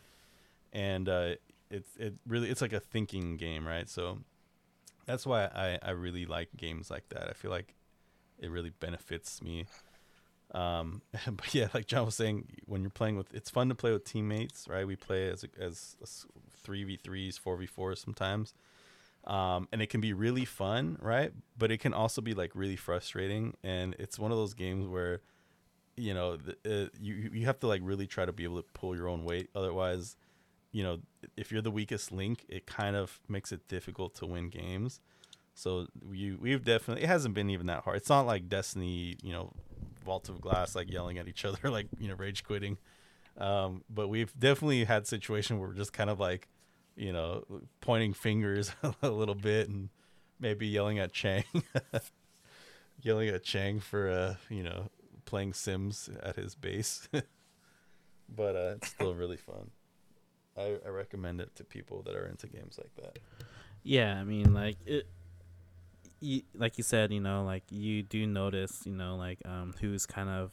and uh, it's it really it's like a thinking game, right? So that's why I, I really like games like that. I feel like it really benefits me. Um, but yeah, like John was saying, when you're playing with, it's fun to play with teammates, right? We play as as three v threes, four v fours sometimes. Um, and it can be really fun, right? But it can also be like really frustrating. And it's one of those games where, you know, the, uh, you, you have to like really try to be able to pull your own weight. Otherwise, you know, if you're the weakest link, it kind of makes it difficult to win games. So we, we've definitely, it hasn't been even that hard. It's not like Destiny, you know, Vault of Glass, like yelling at each other, like, you know, rage quitting. Um, but we've definitely had situations where we're just kind of like, you know, pointing fingers a little bit and maybe yelling at Chang, yelling at Chang for, uh, you know, playing Sims at his base. But uh, it's still really fun. I, I recommend it to people that are into games like that. Yeah, I mean, like it, you, like you said, you know, like you do notice, you know, like um, who's kind of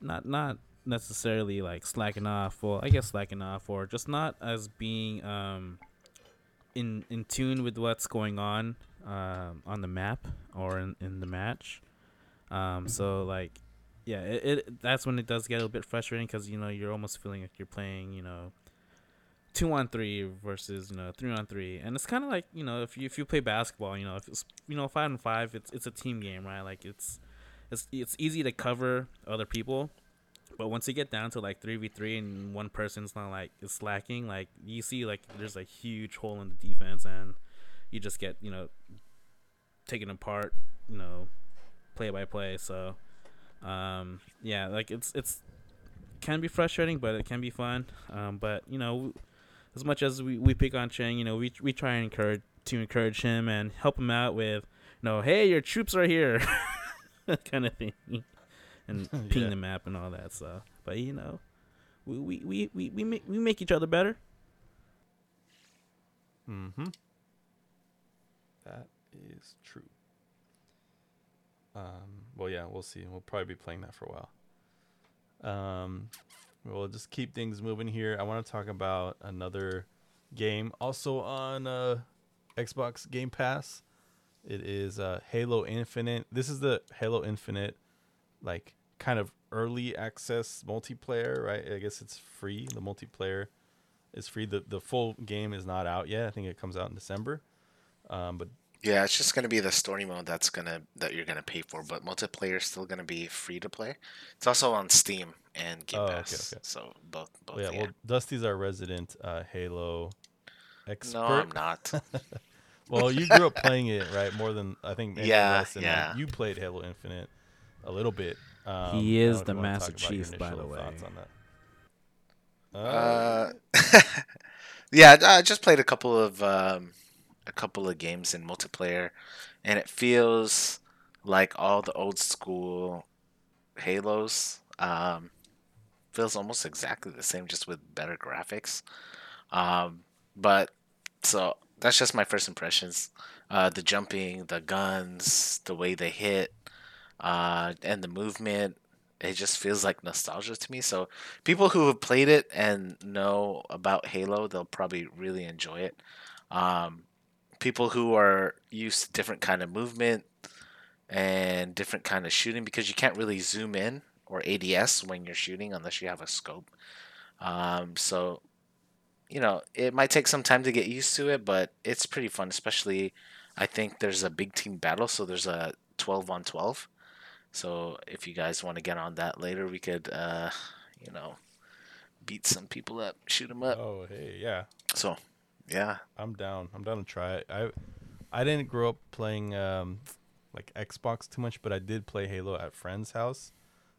not not. necessarily like slacking off, well I guess slacking off or just not as being um in in tune with what's going on um on the map or in, in the match. Um so like yeah, it, it that's when it does get a little bit frustrating, because you know you're almost feeling like you're playing, you know, two on three versus, you know, three on three. And it's kind of like, you know, if you if you play basketball, you know, if it's, you know, five on five, it's it's a team game, right? Like it's it's it's easy to cover other people. But once you get down to like three v three and one person's not like is slacking, like you see like there's a huge hole in the defense and you just get, you know, taken apart, you know, play by play. So um yeah, like it's it's can be frustrating, but it can be fun. Um but you know, as much as we, we pick on Chang, you know, we we try and encourage to encourage him and help him out with, you know, hey, your troops are here kind of thing. And ping yeah. the map and all that stuff. But, you know, we we, we, we, we, make, we make each other better. Mm-hmm. That is true. Um. Well, yeah, we'll see. We'll probably be playing that for a while. Um. We'll just keep things moving here. I want to talk about another game also on uh, Xbox Game Pass. It is uh, Halo Infinite. This is the Halo Infinite, like kind of early access multiplayer, right? I guess it's free. The multiplayer is free. The the full game is not out yet. I think it comes out in December. Um, but yeah, it's just gonna be the story mode that's gonna that you're gonna pay for, but multiplayer is still gonna be free to play. It's also on Steam and Game oh, Pass. Okay, okay. So both both. Well, yeah, yeah, well Dusty's our resident uh, Halo expert. No, I'm not. Well, you grew up playing it, right? More than I think anything yeah, less than yeah. Like, you played Halo Infinite. A little bit. Um, he is the Master Chief, by the way. On that. Uh, uh, yeah, I just played a couple of um, a couple of games in multiplayer, and it feels like all the old school Halos. Um, feels almost exactly the same, just with better graphics. Um, but so that's just my first impressions. Uh, the jumping, the guns, the way they hit. Uh, and the movement, it just feels like nostalgia to me. So people who have played it and know about Halo, they'll probably really enjoy it. Um, people who are used to different kind of movement and different kind of shooting, because you can't really zoom in or A D S when you're shooting unless you have a scope. Um, so, you know, it might take some time to get used to it, but it's pretty fun, especially I think there's a big team battle, so there's a twelve on twelve. So if you guys want to get on that later, we could, uh, you know, beat some people up, shoot them up. Oh, hey, yeah. So, yeah. I'm down. I'm down to try it. I I didn't grow up playing, um, like, Xbox too much, but I did play Halo at friends' house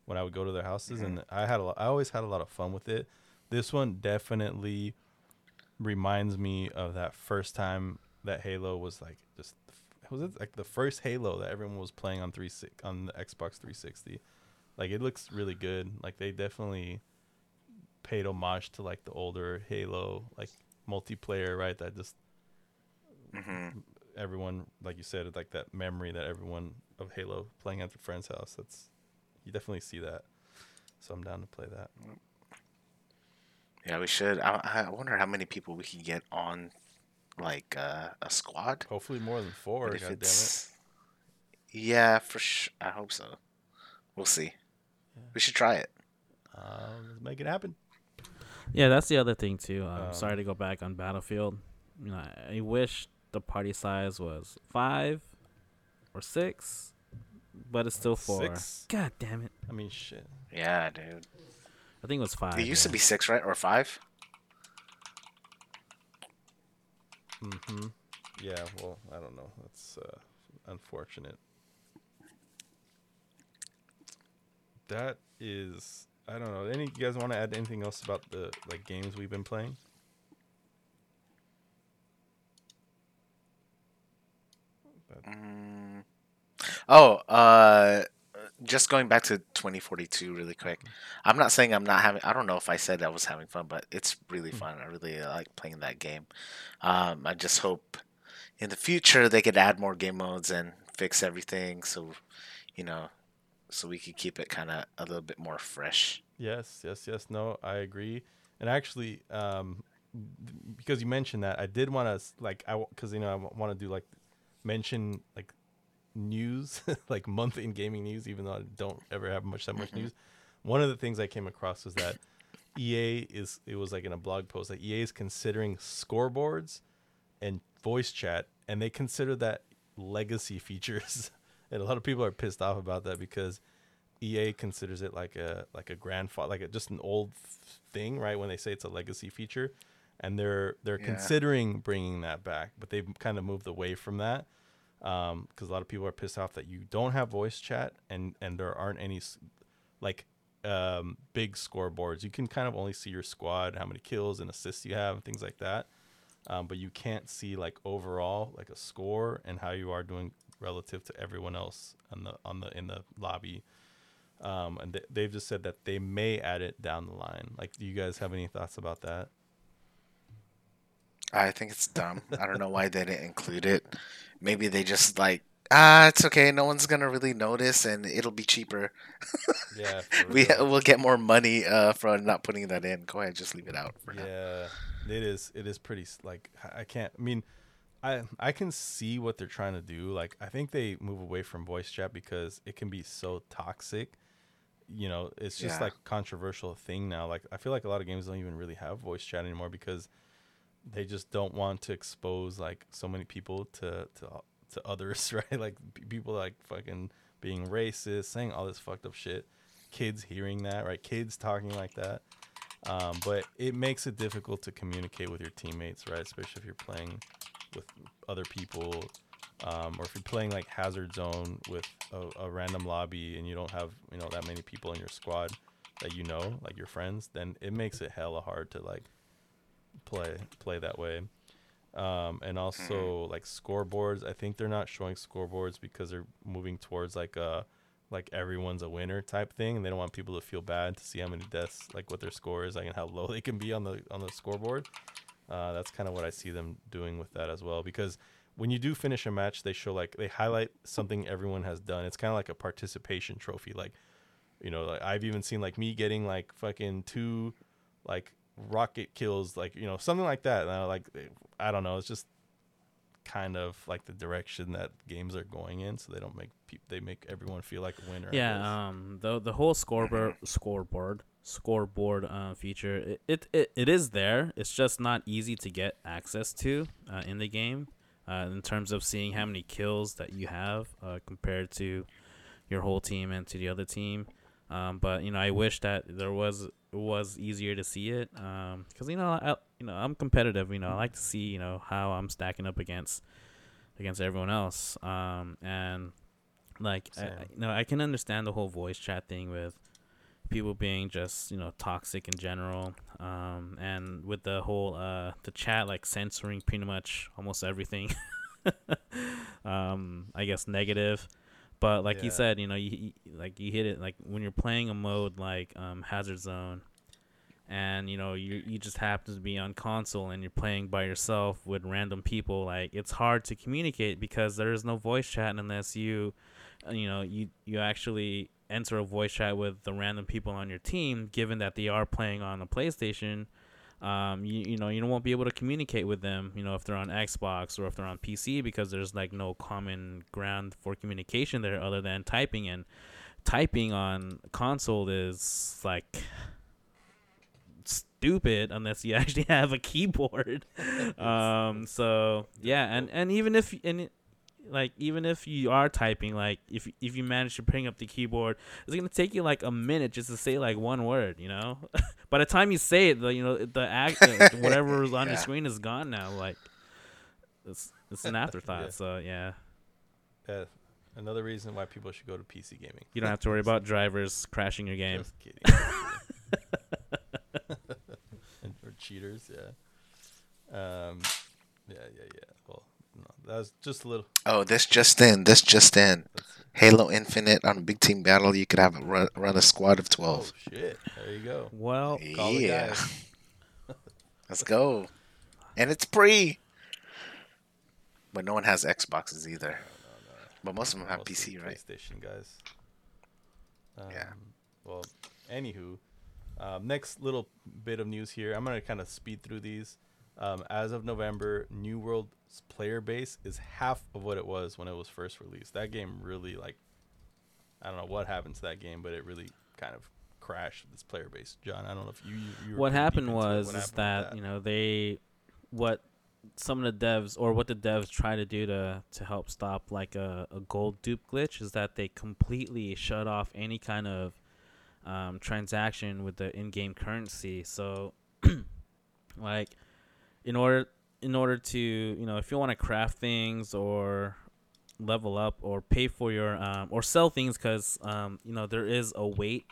when I would go to their houses, mm-hmm. and I had a lot, I always had a lot of fun with it. This one definitely reminds me of that first time that Halo was, like, just was it like the first Halo that everyone was playing on three six on the Xbox three sixty? Like it looks really good. Like they definitely paid homage to like the older Halo, like multiplayer, right? That just mm-hmm. everyone, like you said, like that memory that everyone of Halo playing at their friend's house. That's you definitely see that. So I'm down to play that. Yeah, we should. I, I wonder how many people we can get on, like, uh, a squad. Hopefully more than four, god damn it. Yeah, for sure. I hope so. We'll see. Yeah. We should try it. Uh, let's make it happen. Yeah, that's the other thing, too. I'm um, um, sorry to go back on Battlefield. You know, I wish the party size was five or six, but it's still four. Six? God damn it. I mean, shit. Yeah, dude. I think it was five. It used yeah. to be six, right? Or five? Mm-hmm. Yeah, well, I don't know. That's uh, unfortunate. That is... I don't know. Any you guys want to add anything else about the like games we've been playing? Mm. Oh, uh, just going back to twenty forty-two really quick. I'm not saying I'm not having. I don't know if I said I was having fun, but it's really mm-hmm. fun. I really like playing that game. Um, I just hope in the future they could add more game modes and fix everything. So, you know. So we could keep it kind of a little bit more fresh. Yes, yes, yes. No, I agree. And actually, um, th- because you mentioned that, I did want to like, I because w- you know I w- want to do like mention like news, like month in gaming news, even though I don't ever have much that much mm-hmm. news. One of the things I came across was that E A is it was like in a blog post that E A is considering scoreboards and voice chat, and they consider that legacy features. And a lot of people are pissed off about that because E A considers it like a like a grandfather, like a, just an old thing, right? When they say it's a legacy feature, and they're they're yeah. considering bringing that back, but they've kind of moved away from that because um, a lot of people are pissed off that you don't have voice chat and and there aren't any like um, big scoreboards. You can kind of only see your squad, how many kills and assists you have, things like that, um, but you can't see like overall like a score and how you are doing relative to everyone else on the on the in the lobby, um, and th- they've just said that they may add it down the line. Like, do you guys have any thoughts about that? I think it's dumb. I don't know why they didn't include it. Maybe they just like ah, it's okay. No one's gonna really notice, and it'll be cheaper. Yeah, we we'll get more money uh from not putting that in. Go ahead, just leave it out for now. Yeah, it is. It is pretty like I can't. I mean. I, I can see what they're trying to do. Like, I think they move away from voice chat because it can be so toxic. You know, it's just yeah. like a controversial thing now. Like, I feel like a lot of games don't even really have voice chat anymore because they just don't want to expose like so many people to to, to others, right? Like people like fucking being racist, saying all this fucked up shit. Kids hearing that, right? Kids talking like that. Um, but it makes it difficult to communicate with your teammates, right? Especially if you're playing with other people, um, or if you're playing like Hazard Zone with a, a random lobby and you don't have, you know, that many people in your squad that you know, like your friends, then it makes it hella hard to like play play that way. Um, and also like scoreboards, I think they're not showing scoreboards because they're moving towards like a like everyone's a winner type thing, and they don't want people to feel bad to see how many deaths, like what their score is, like and how low they can be on the on the scoreboard. Uh, that's kind of what I see them doing with that as well, because when you do finish a match, they show like they highlight something everyone has done. It's kind of like a participation trophy. Like, you know, like I've even seen like me getting like fucking two like rocket kills, like, you know, something like that. And I like, I don't know. It's just kind of like the direction that games are going in. So they don't make people, they make everyone feel like a winner. Yeah. Um, the, the whole scoreboard, scoreboard. scoreboard uh, feature it, it it it is there. It's just not easy to get access to uh, in the game uh, in terms of seeing how many kills that you have uh, compared to your whole team and to the other team, um, but you know I wish that there was was easier to see it, um, because you know I, you know I'm competitive, you know I like to see you know how I'm stacking up against against everyone else, um, and like I, I, you know I can understand the whole voice chat thing with people being just you know toxic in general, um and with the whole uh the chat like censoring pretty much almost everything um I guess negative, but like yeah. you said, you know you, you like you hit it like when you're playing a mode like um Hazard Zone, and you know you you just happen to be on console and you're playing by yourself with random people, like it's hard to communicate because there is no voice chat unless you you know you you actually enter a voice chat with the random people on your team, given that they are playing on a PlayStation um, you, you know, you won't be able to communicate with them, you know, if they're on Xbox or if they're on P C, because there's like no common ground for communication there other than typing. And typing on console is like stupid unless you actually have a keyboard. um, so yeah, and, and even if and like even if you are typing, like if if you manage to bring up the keyboard, it's gonna take you like a minute just to say like one word, you know. By the time you say it, the, you know, the act, whatever was on yeah. your screen is gone now. Like it's it's an afterthought. yeah. So yeah. Uh, another reason why people should go to P C gaming. You don't have to worry about drivers crashing your game. Just kidding. Or cheaters, yeah. Um, yeah, yeah, yeah. Well, no, that was just a little. Oh, this just in. This just in. Halo Infinite on a big team battle, you could have a run, run a squad of twelve. Oh, shit. There you go. Well, call yeah. the guys. Let's go. And it's free. But no one has Xboxes either. But most of them have P C, right? PlayStation guys. Um, yeah. Well, anywho, um, next little bit of news here. I'm gonna kind of speed through these. Um, as of November, New World's player base is half of what it was when it was first released. That game really, like, I don't know what happened to that game, but it really kind of crashed this player base. John, I don't know if you. you were what happened was what is happened that, that you know they what. some of the devs, or what the devs try to do to to help stop like a, a gold dupe glitch, is that they completely shut off any kind of um, transaction with the in-game currency. So like in order in order to, you know, if you want to craft things or level up or pay for your um, or sell things, because um, you know, there is a weight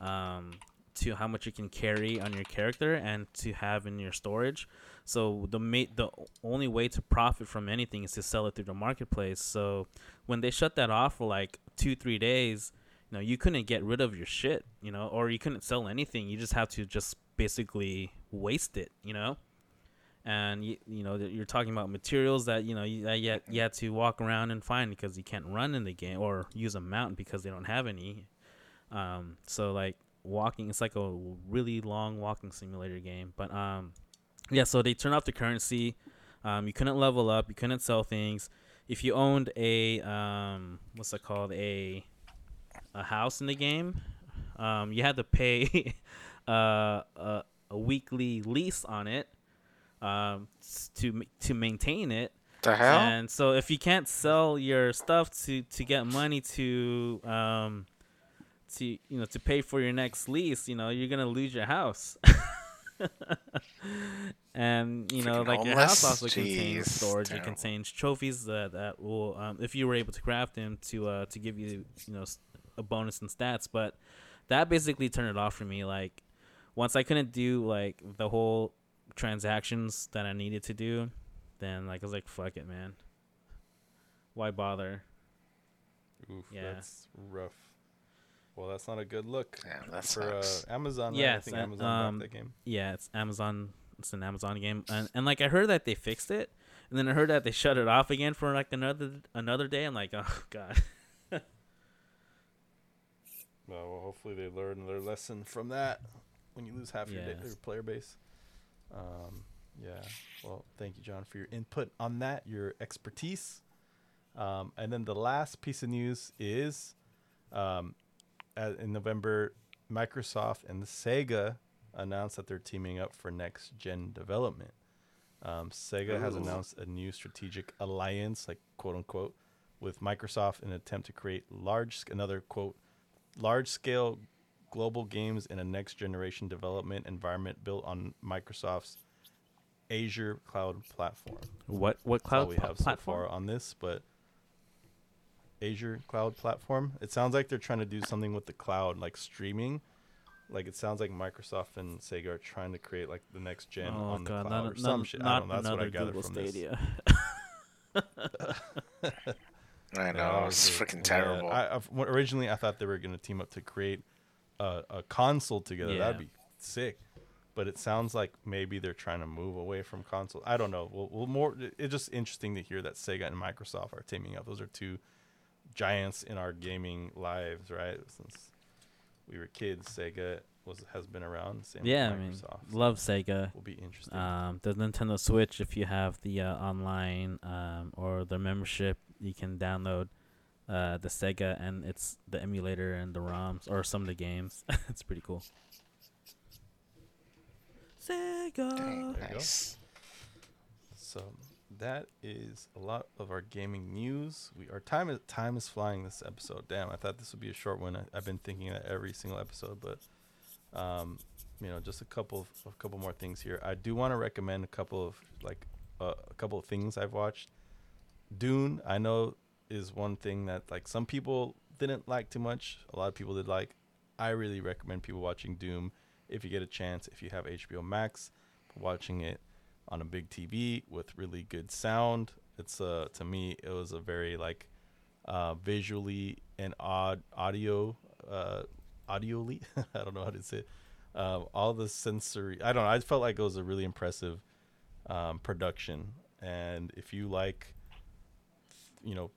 um, to how much you can carry on your character and to have in your storage. So the ma- the only way to profit from anything is to sell it through the marketplace. So when they shut that off for like two, three days, you know, you couldn't get rid of your shit, you know, or you couldn't sell anything. You just have to just basically waste it, you know. And, you, you know, you're talking about materials that, you know, you, that you, had, you had to walk around and find because you can't run in the game or use a mountain because they don't have any. Um, so, like, walking, it's like a really long walking simulator game. But, um... yeah, so they turn off the currency. Um, you couldn't level up. You couldn't sell things. If you owned a um, what's it called, a a house in the game, um, you had to pay uh, a, a weekly lease on it um, to to maintain it. The hell? And so if you can't sell your stuff to, to get money to um, to you know to pay for your next lease, you know you're gonna lose your house. And you know, freaking like homeless. Your house also Jeez. contains storage. Terrible. It contains trophies that, that will, um, if you were able to craft them, to uh, to give you you know a bonus in stats. But that basically turned it off for me. Like once I couldn't do like the whole transactions that I needed to do, then like I was like, fuck it, man. Why bother? Oof, yeah. That's rough. Well, that's not a good look yeah, that for uh, Amazon. Right? Yeah, I think an, Amazon um, that game. Yeah, it's Amazon. It's an Amazon game, and and like I heard that they fixed it, and then I heard that they shut it off again for like another another day. I'm like, oh god. Well, well, hopefully they learn their lesson from that. When you lose half yeah. your, day, your player base, um, yeah. Well, thank you, John, for your input on that, your expertise, um, and then the last piece of news is. Um, In November, Microsoft and Sega announced that they're teaming up for next-gen development. Um, Sega Ooh. has announced a new strategic alliance, like quote-unquote, with Microsoft in an attempt to create large another quote large-scale global games in a next-generation development environment built on Microsoft's Azure cloud platform. What what cloud That's all we have platform? so far on this, but. Azure cloud platform. It sounds like they're trying to do something with the cloud, like streaming. Like it sounds like Microsoft and Sega are trying to create like the next gen oh on God, the cloud not, or some not, shit. Not I don't know. That's what I gathered Google from Stadia. this. I know. It's freaking yeah, terrible. I, I, originally, I thought they were going to team up to create a, a console together. Yeah. That'd be sick. But it sounds like maybe they're trying to move away from console. I don't know. Well, we'll more. It's just interesting to hear that Sega and Microsoft are teaming up. Those are two giants in our gaming lives, right? Since we were kids, Sega was has been around. Same yeah, with Microsoft. I mean, love Sega. Will be interesting. Um, the Nintendo Switch, if you have the uh, online um, or the membership, you can download uh, the Sega and it's the emulator and the ROMs or some of the games. It's pretty cool. Sega. Dang, nice. So that is a lot of our gaming news. We our time is time is flying this episode. Damn, I thought this would be a short one. I, I've been thinking that every single episode, but um, you know, just a couple of a couple more things here. I do want to recommend a couple of like uh, a couple of things I've watched. Dune, I know, is one thing that like some people didn't like too much. A lot of people did like. I really recommend people watching Dune if you get a chance. If you have H B O Max, watching it on a big T V with really good sound. It's uh to me it was a very like uh visually and odd audio uh audioly I don't know how to say it. Um all the sensory I don't know I felt like it was a really impressive um production. And if you like you know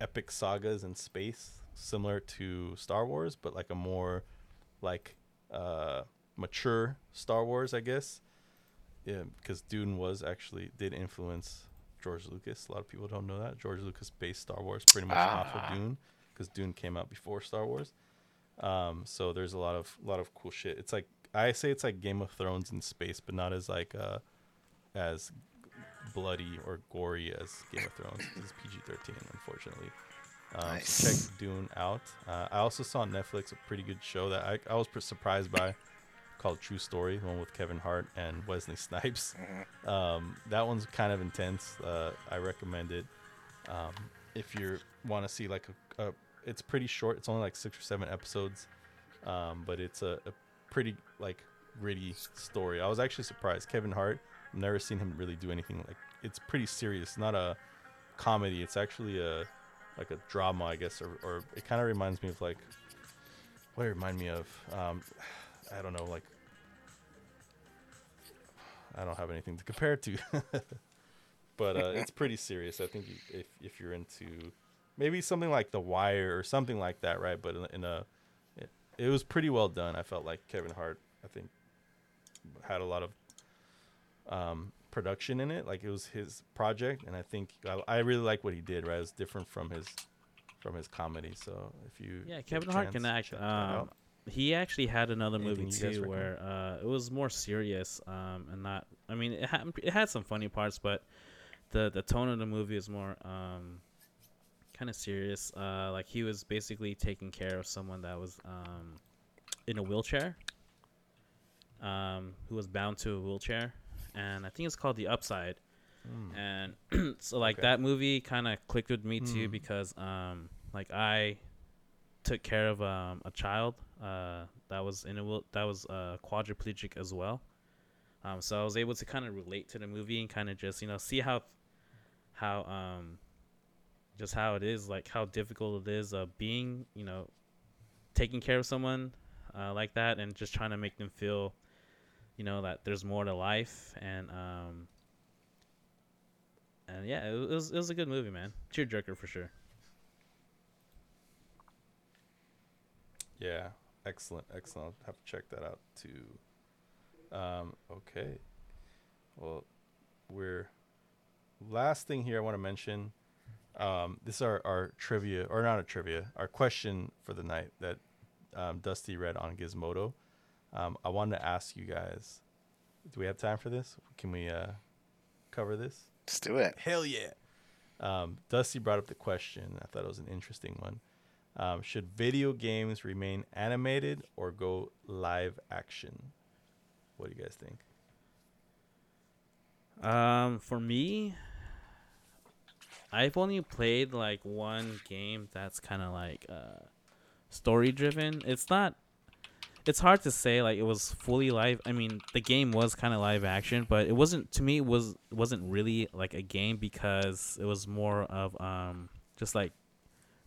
epic sagas in space similar to Star Wars but like a more like uh mature Star Wars, I guess. Yeah, because Dune was actually did influence George Lucas. A lot of people don't know that. George Lucas based Star Wars pretty much ah. off of Dune, because Dune came out before Star Wars. Um, so there's a lot of lot of cool shit. It's like I say, it's like Game of Thrones in space, but not as like uh, as bloody or gory as Game of Thrones. It's P G thirteen, unfortunately. Um, nice. So check Dune out. Uh, I also saw on Netflix a pretty good show that I I was pretty surprised by. Called True Story, the one with Kevin Hart and Wesley Snipes. Um, that one's kind of intense. Uh, I recommend it. Um, if you want to see like a, a, it's pretty short. It's only like six or seven episodes, um, but it's a, a pretty like gritty story. I was actually surprised. Kevin Hart, I've never seen him really do anything like. It's pretty serious. Not a comedy. It's actually a like a drama, I guess, or, or it kind of reminds me of like what it reminded me of. Um, I don't know, like I don't have anything to compare it to, but uh, it's pretty serious. I think you, if if you're into maybe something like The Wire or something like that, right? But in, in a, it, it was pretty well done. I felt like Kevin Hart, I think, had a lot of um, production in it. Like it was his project, and I think I, I really like what he did. Right, it was different from his from his comedy. So if you yeah, Kevin Hart can act. Um, He actually had another Anything movie too, where uh, it was more serious um, and not. I mean, it had it had some funny parts, but the, the tone of the movie is more um, kind of serious. Uh, like he was basically taking care of someone that was um, in a wheelchair, um, who was bound to a wheelchair, and I think it's called The Upside. Mm. And so, like okay. that movie kind of clicked with me mm. too because, um, like I took care of um, a child. Uh, that was in a will that was uh, quadriplegic as well, um, so I was able to kind of relate to the movie and kind of just you know see how, how um, just how it is like how difficult it is of uh, being you know, taking care of someone uh, like that and just trying to make them feel, you know that there's more to life and um, and yeah it was it was a good movie man, tearjerker for sure. Yeah. Excellent, excellent. I'll have to check that out too. Um, okay. Well, we're last thing here I want to mention. Um, this is our, our trivia, or not a trivia, our question for the night that um, Dusty read on Gizmodo. Um, I wanted to ask you guys, do we have time for this? Can we uh, cover this? Let's do it. Hell yeah. Um, Dusty brought up the question. I thought it was an interesting one. Um, should video games remain animated or go live action? What do you guys think? Um, for me, I've only played like one game that's kind of like uh, story driven. It's not. It's hard to say like it was fully live. I mean, the game was kind of live action, but it wasn't. To me, it was wasn't really like a game because it was more of um just like.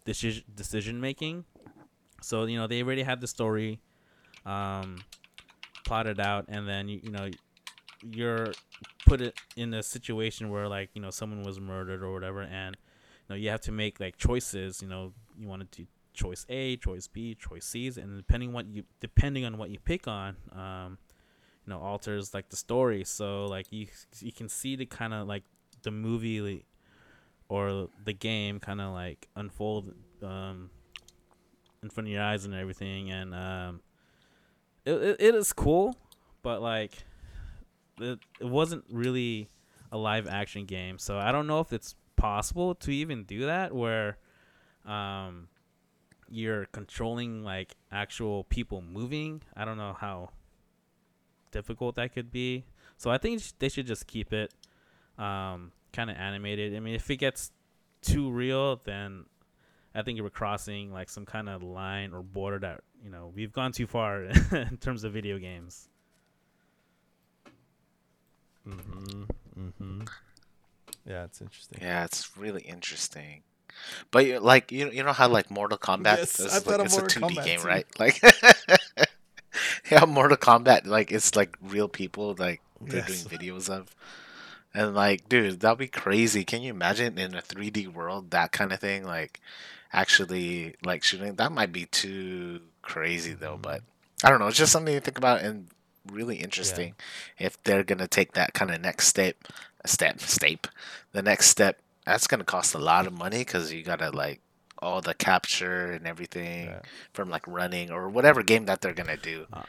Deci- decision making. So you know they already had the story um plotted out and then you, you know you're put it in a situation where like you know someone was murdered or whatever and you know you have to make like choices. You know you wanted to choice A, choice B, choice C's, and depending what you depending on what you pick on, um, you know, alters like the story. So like you you can see the kind of like the movie or the game kind of like unfold um, in front of your eyes and everything, and um, it, it it is cool, but like it it wasn't really a live action game, so I don't know if it's possible to even do that where um you're controlling like actual people moving. I don't know how difficult that could be, so I think sh- they should just keep it um kind of animated. I mean, if it gets too real, then I think we're crossing like some kind of line or border that, you know, we've gone too far in terms of video games. Mm-hmm. Mm-hmm. Yeah, it's interesting. Yeah, it's really interesting. But like, you you know how like Mortal Kombat yes, is like, it's Mortal a two D Kombat game, too. Right? Like, yeah, Mortal Kombat, like it's like real people like they're yes. doing videos of, and like, dude, that'd be crazy. Can you imagine in a three D world that kind of thing? Like, actually, like shooting that might be too crazy though. Mm-hmm. But I don't know. It's just something to think about and really interesting yeah. if they're gonna take that kind of next step. Step, step. The next step, that's gonna cost a lot of money because you gotta like all the capture and everything yeah. from like running or whatever game that they're gonna do. Uh,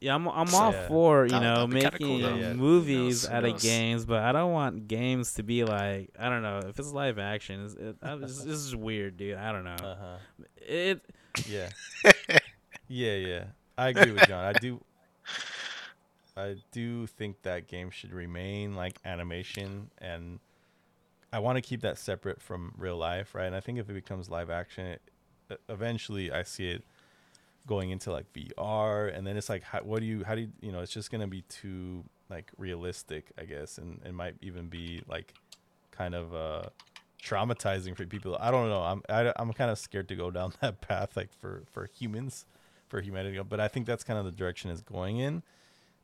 yeah, I'm I'm so, all yeah. for you that, know making cool, yeah, movies knows, out of games, but I don't want games to be like, I don't know, if it's live action, it's, it, it's, this is weird, dude. I don't know. Uh-huh. It. Yeah. yeah, yeah. I agree with John. I do. I do think that game should remain like animation, and I want to keep that separate from real life, right? And I think if it becomes live action, it, uh, eventually I see it going into like V R, and then it's like, how, what do you, how do you, you know, it's just going to be too like realistic, I guess, and it might even be like kind of uh, traumatizing for people. I don't know. I'm I, I'm kind of scared to go down that path, like for, for humans, for humanity, but I think that's kind of the direction it's going in.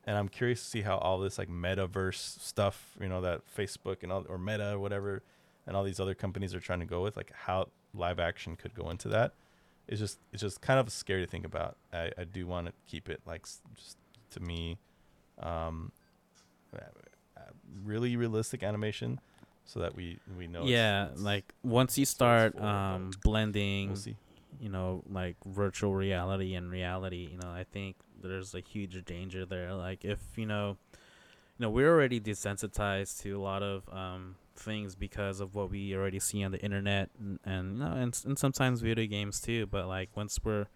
And I'm curious to see how all this like metaverse stuff, you know, that Facebook and all, or Meta or whatever, and all these other companies are trying to go with, like how live action could go into that. It's just, it's just kind of scary to think about. I, I do want to keep it like just to me, um, really realistic animation, so that we we know. Yeah, it's, it's like once you start forward, um, blending, we'll see. You know, like virtual reality and reality, you know, I think there's a huge danger there. Like if, you know, you know, we're already desensitized to a lot of um, things because of what we already see on the internet and, and you know, and, and sometimes video games too. But like once we're,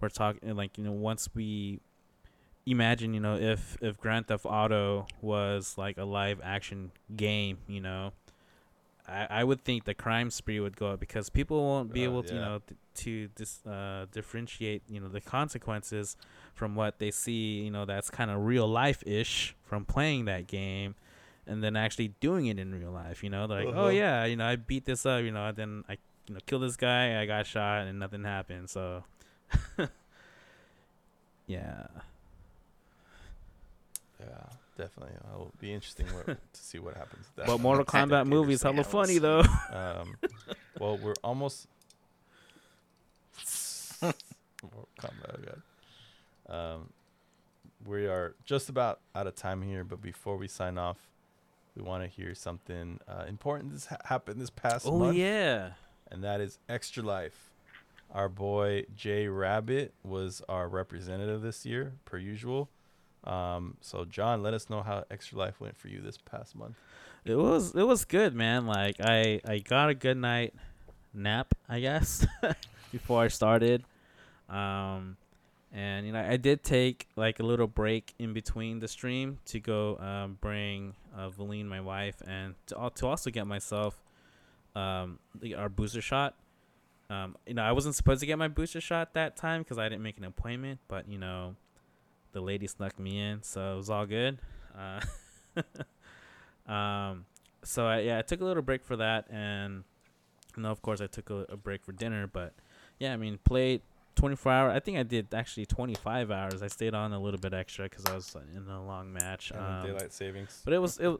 we're talking like, you know, once we imagine, you know, if, if Grand Theft Auto was like a live action game, you know, I, I would think the crime spree would go up because people won't be uh, able to, yeah. you know, th- to dis- uh, differentiate, you know, the consequences from what they see, you know, that's kind of real life-ish from playing that game and then actually doing it in real life, you know, like, uh-huh. oh, yeah, you know, I beat this up, you know, and then I, you know, killed this guy, I got shot and nothing happened. So, yeah. Yeah. Definitely, it'll be interesting what, to see what happens. That. But Mortal Kombat movies, hella funny though. um, well, we're almost Mortal Kombat. God. Um, we are just about out of time here, but before we sign off, we want to hear something uh, important that's ha- happened this past oh, month. Oh yeah, and that is Extra Life. Our boy Jay Rabbit was our representative this year, per usual. Um, so John, let us know how Extra Life went for you this past month. It was, it was good, man. Like I, I got a good night nap, I guess, before I started. Um, and you know, I did take like a little break in between the stream to go, um, bring, uh, Valine, my wife, and to, to also get myself, um, our booster shot. Um, you know, I wasn't supposed to get my booster shot that time cause I didn't make an appointment, but you know, the lady snuck me in, so it was all good. Uh, um, so I, yeah, I took a little break for that, and you know, of course, I took a, a break for dinner. But yeah, I mean, played twenty-four hours. I think I did actually twenty-five hours. I stayed on a little bit extra because I was in a long match. And um, daylight savings. But it was it.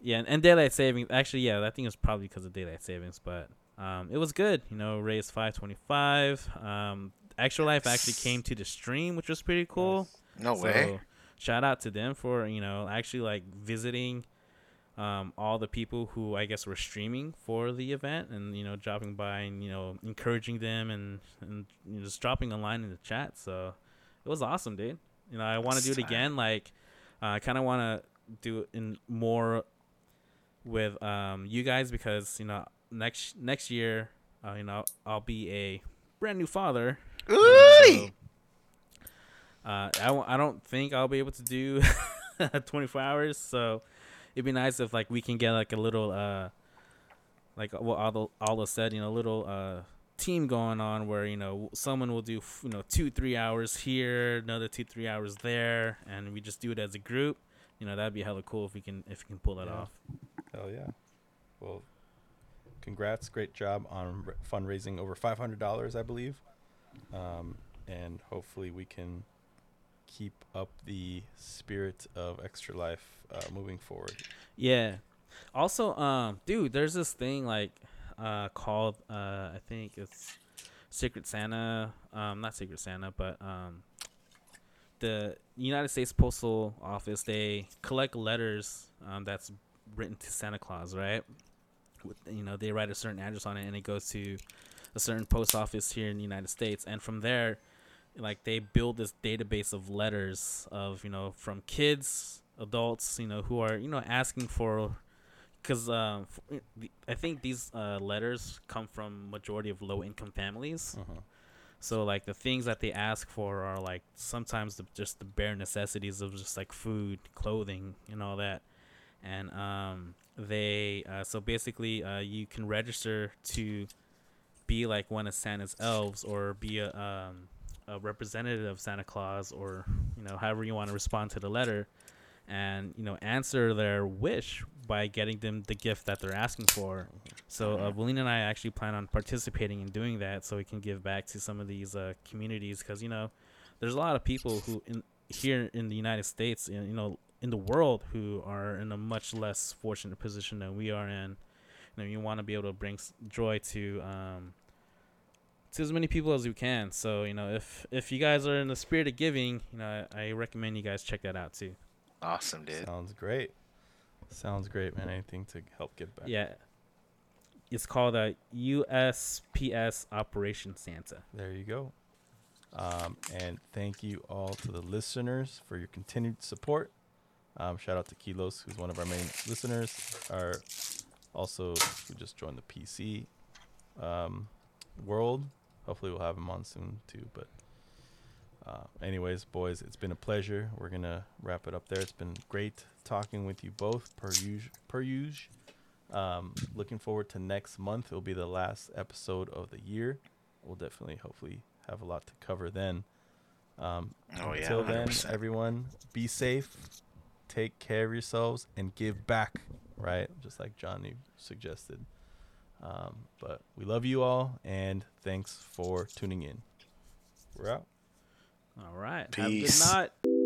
Yeah, and, and daylight savings. Actually, yeah, I think it was probably because of daylight savings. But Um, it was good. You know, raised five twenty-five. Um, Extra Life actually came to the stream, which was pretty cool. No so, way. Shout out to them for, you know, actually like visiting um, all the people who I guess were streaming for the event and, you know, dropping by and, you know, encouraging them and, and you know, just dropping a line in the chat. So it was awesome, dude. You know, I want to do it again. Like, uh, I kind of want to do it in more with um, you guys because, you know, next next year, uh, you know, I'll be a brand new father. Ooh. Uh, I, w- I don't think I'll be able to do twenty-four hours, so it'd be nice if like we can get like a little uh like what Aldo, Aldo said, you know, a little uh team going on where, you know, someone will do, you know, two three hours here, another two three hours there, and we just do it as a group. You know, that'd be hella cool if we can if we can pull that yeah. off. Hell yeah! Well, congrats, great job on r- fundraising over five hundred dollars, I believe, um, and hopefully we can keep up the spirit of Extra Life uh, moving forward. Yeah. Also, um, dude, there's this thing like uh, called uh, I think it's Secret Santa. Um, not Secret Santa, but um, the United States Postal Office. They collect letters um, that's written to Santa Claus, right? With, you know, they write a certain address on it, and it goes to a certain post office here in the United States, and from there. Like they build this database of letters of, you know, from kids, adults, you know, who are, you know, asking for, because um, I think these uh, letters come from majority of low income families. Uh-huh. So like the things that they ask for are like sometimes the, just the bare necessities of just like food, clothing, and all that. And um, they uh, so basically uh, you can register to be like one of Santa's elves or be a um, a representative of Santa Claus, or, you know, however you want to respond to the letter, and, you know, answer their wish by getting them the gift that they're asking for. So uh, Valina and I actually plan on participating in doing that so we can give back to some of these uh, communities, because, you know, there's a lot of people who in here in the United States and, you know, in the world who are in a much less fortunate position than we are in. You know, you want to be able to bring joy to um to as many people as you can. So, you know, if if you guys are in the spirit of giving, you know, I, I recommend you guys check that out too. Awesome, dude. Sounds great. Sounds great, man. Anything to help give back. Yeah. It's called a U S P S Operation Santa. There you go. Um, and thank you all to the listeners for your continued support. Um, shout out to Kilos, who's one of our main listeners. Our also who just joined the P C um, world. Hopefully we'll have him on soon too, but uh, anyways, boys, it's been a pleasure. We're gonna wrap it up there. It's been great talking with you both per usual. Per usual. Um, looking forward to next month. It'll be the last episode of the year. We'll definitely, hopefully, have a lot to cover then. Um, oh, until yeah, then, everyone, be safe, take care of yourselves, and give back. Right, just like Johnny suggested. Um, but we love you all, and thanks for tuning in. We're out. All right. Peace. Have a good night.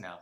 Now.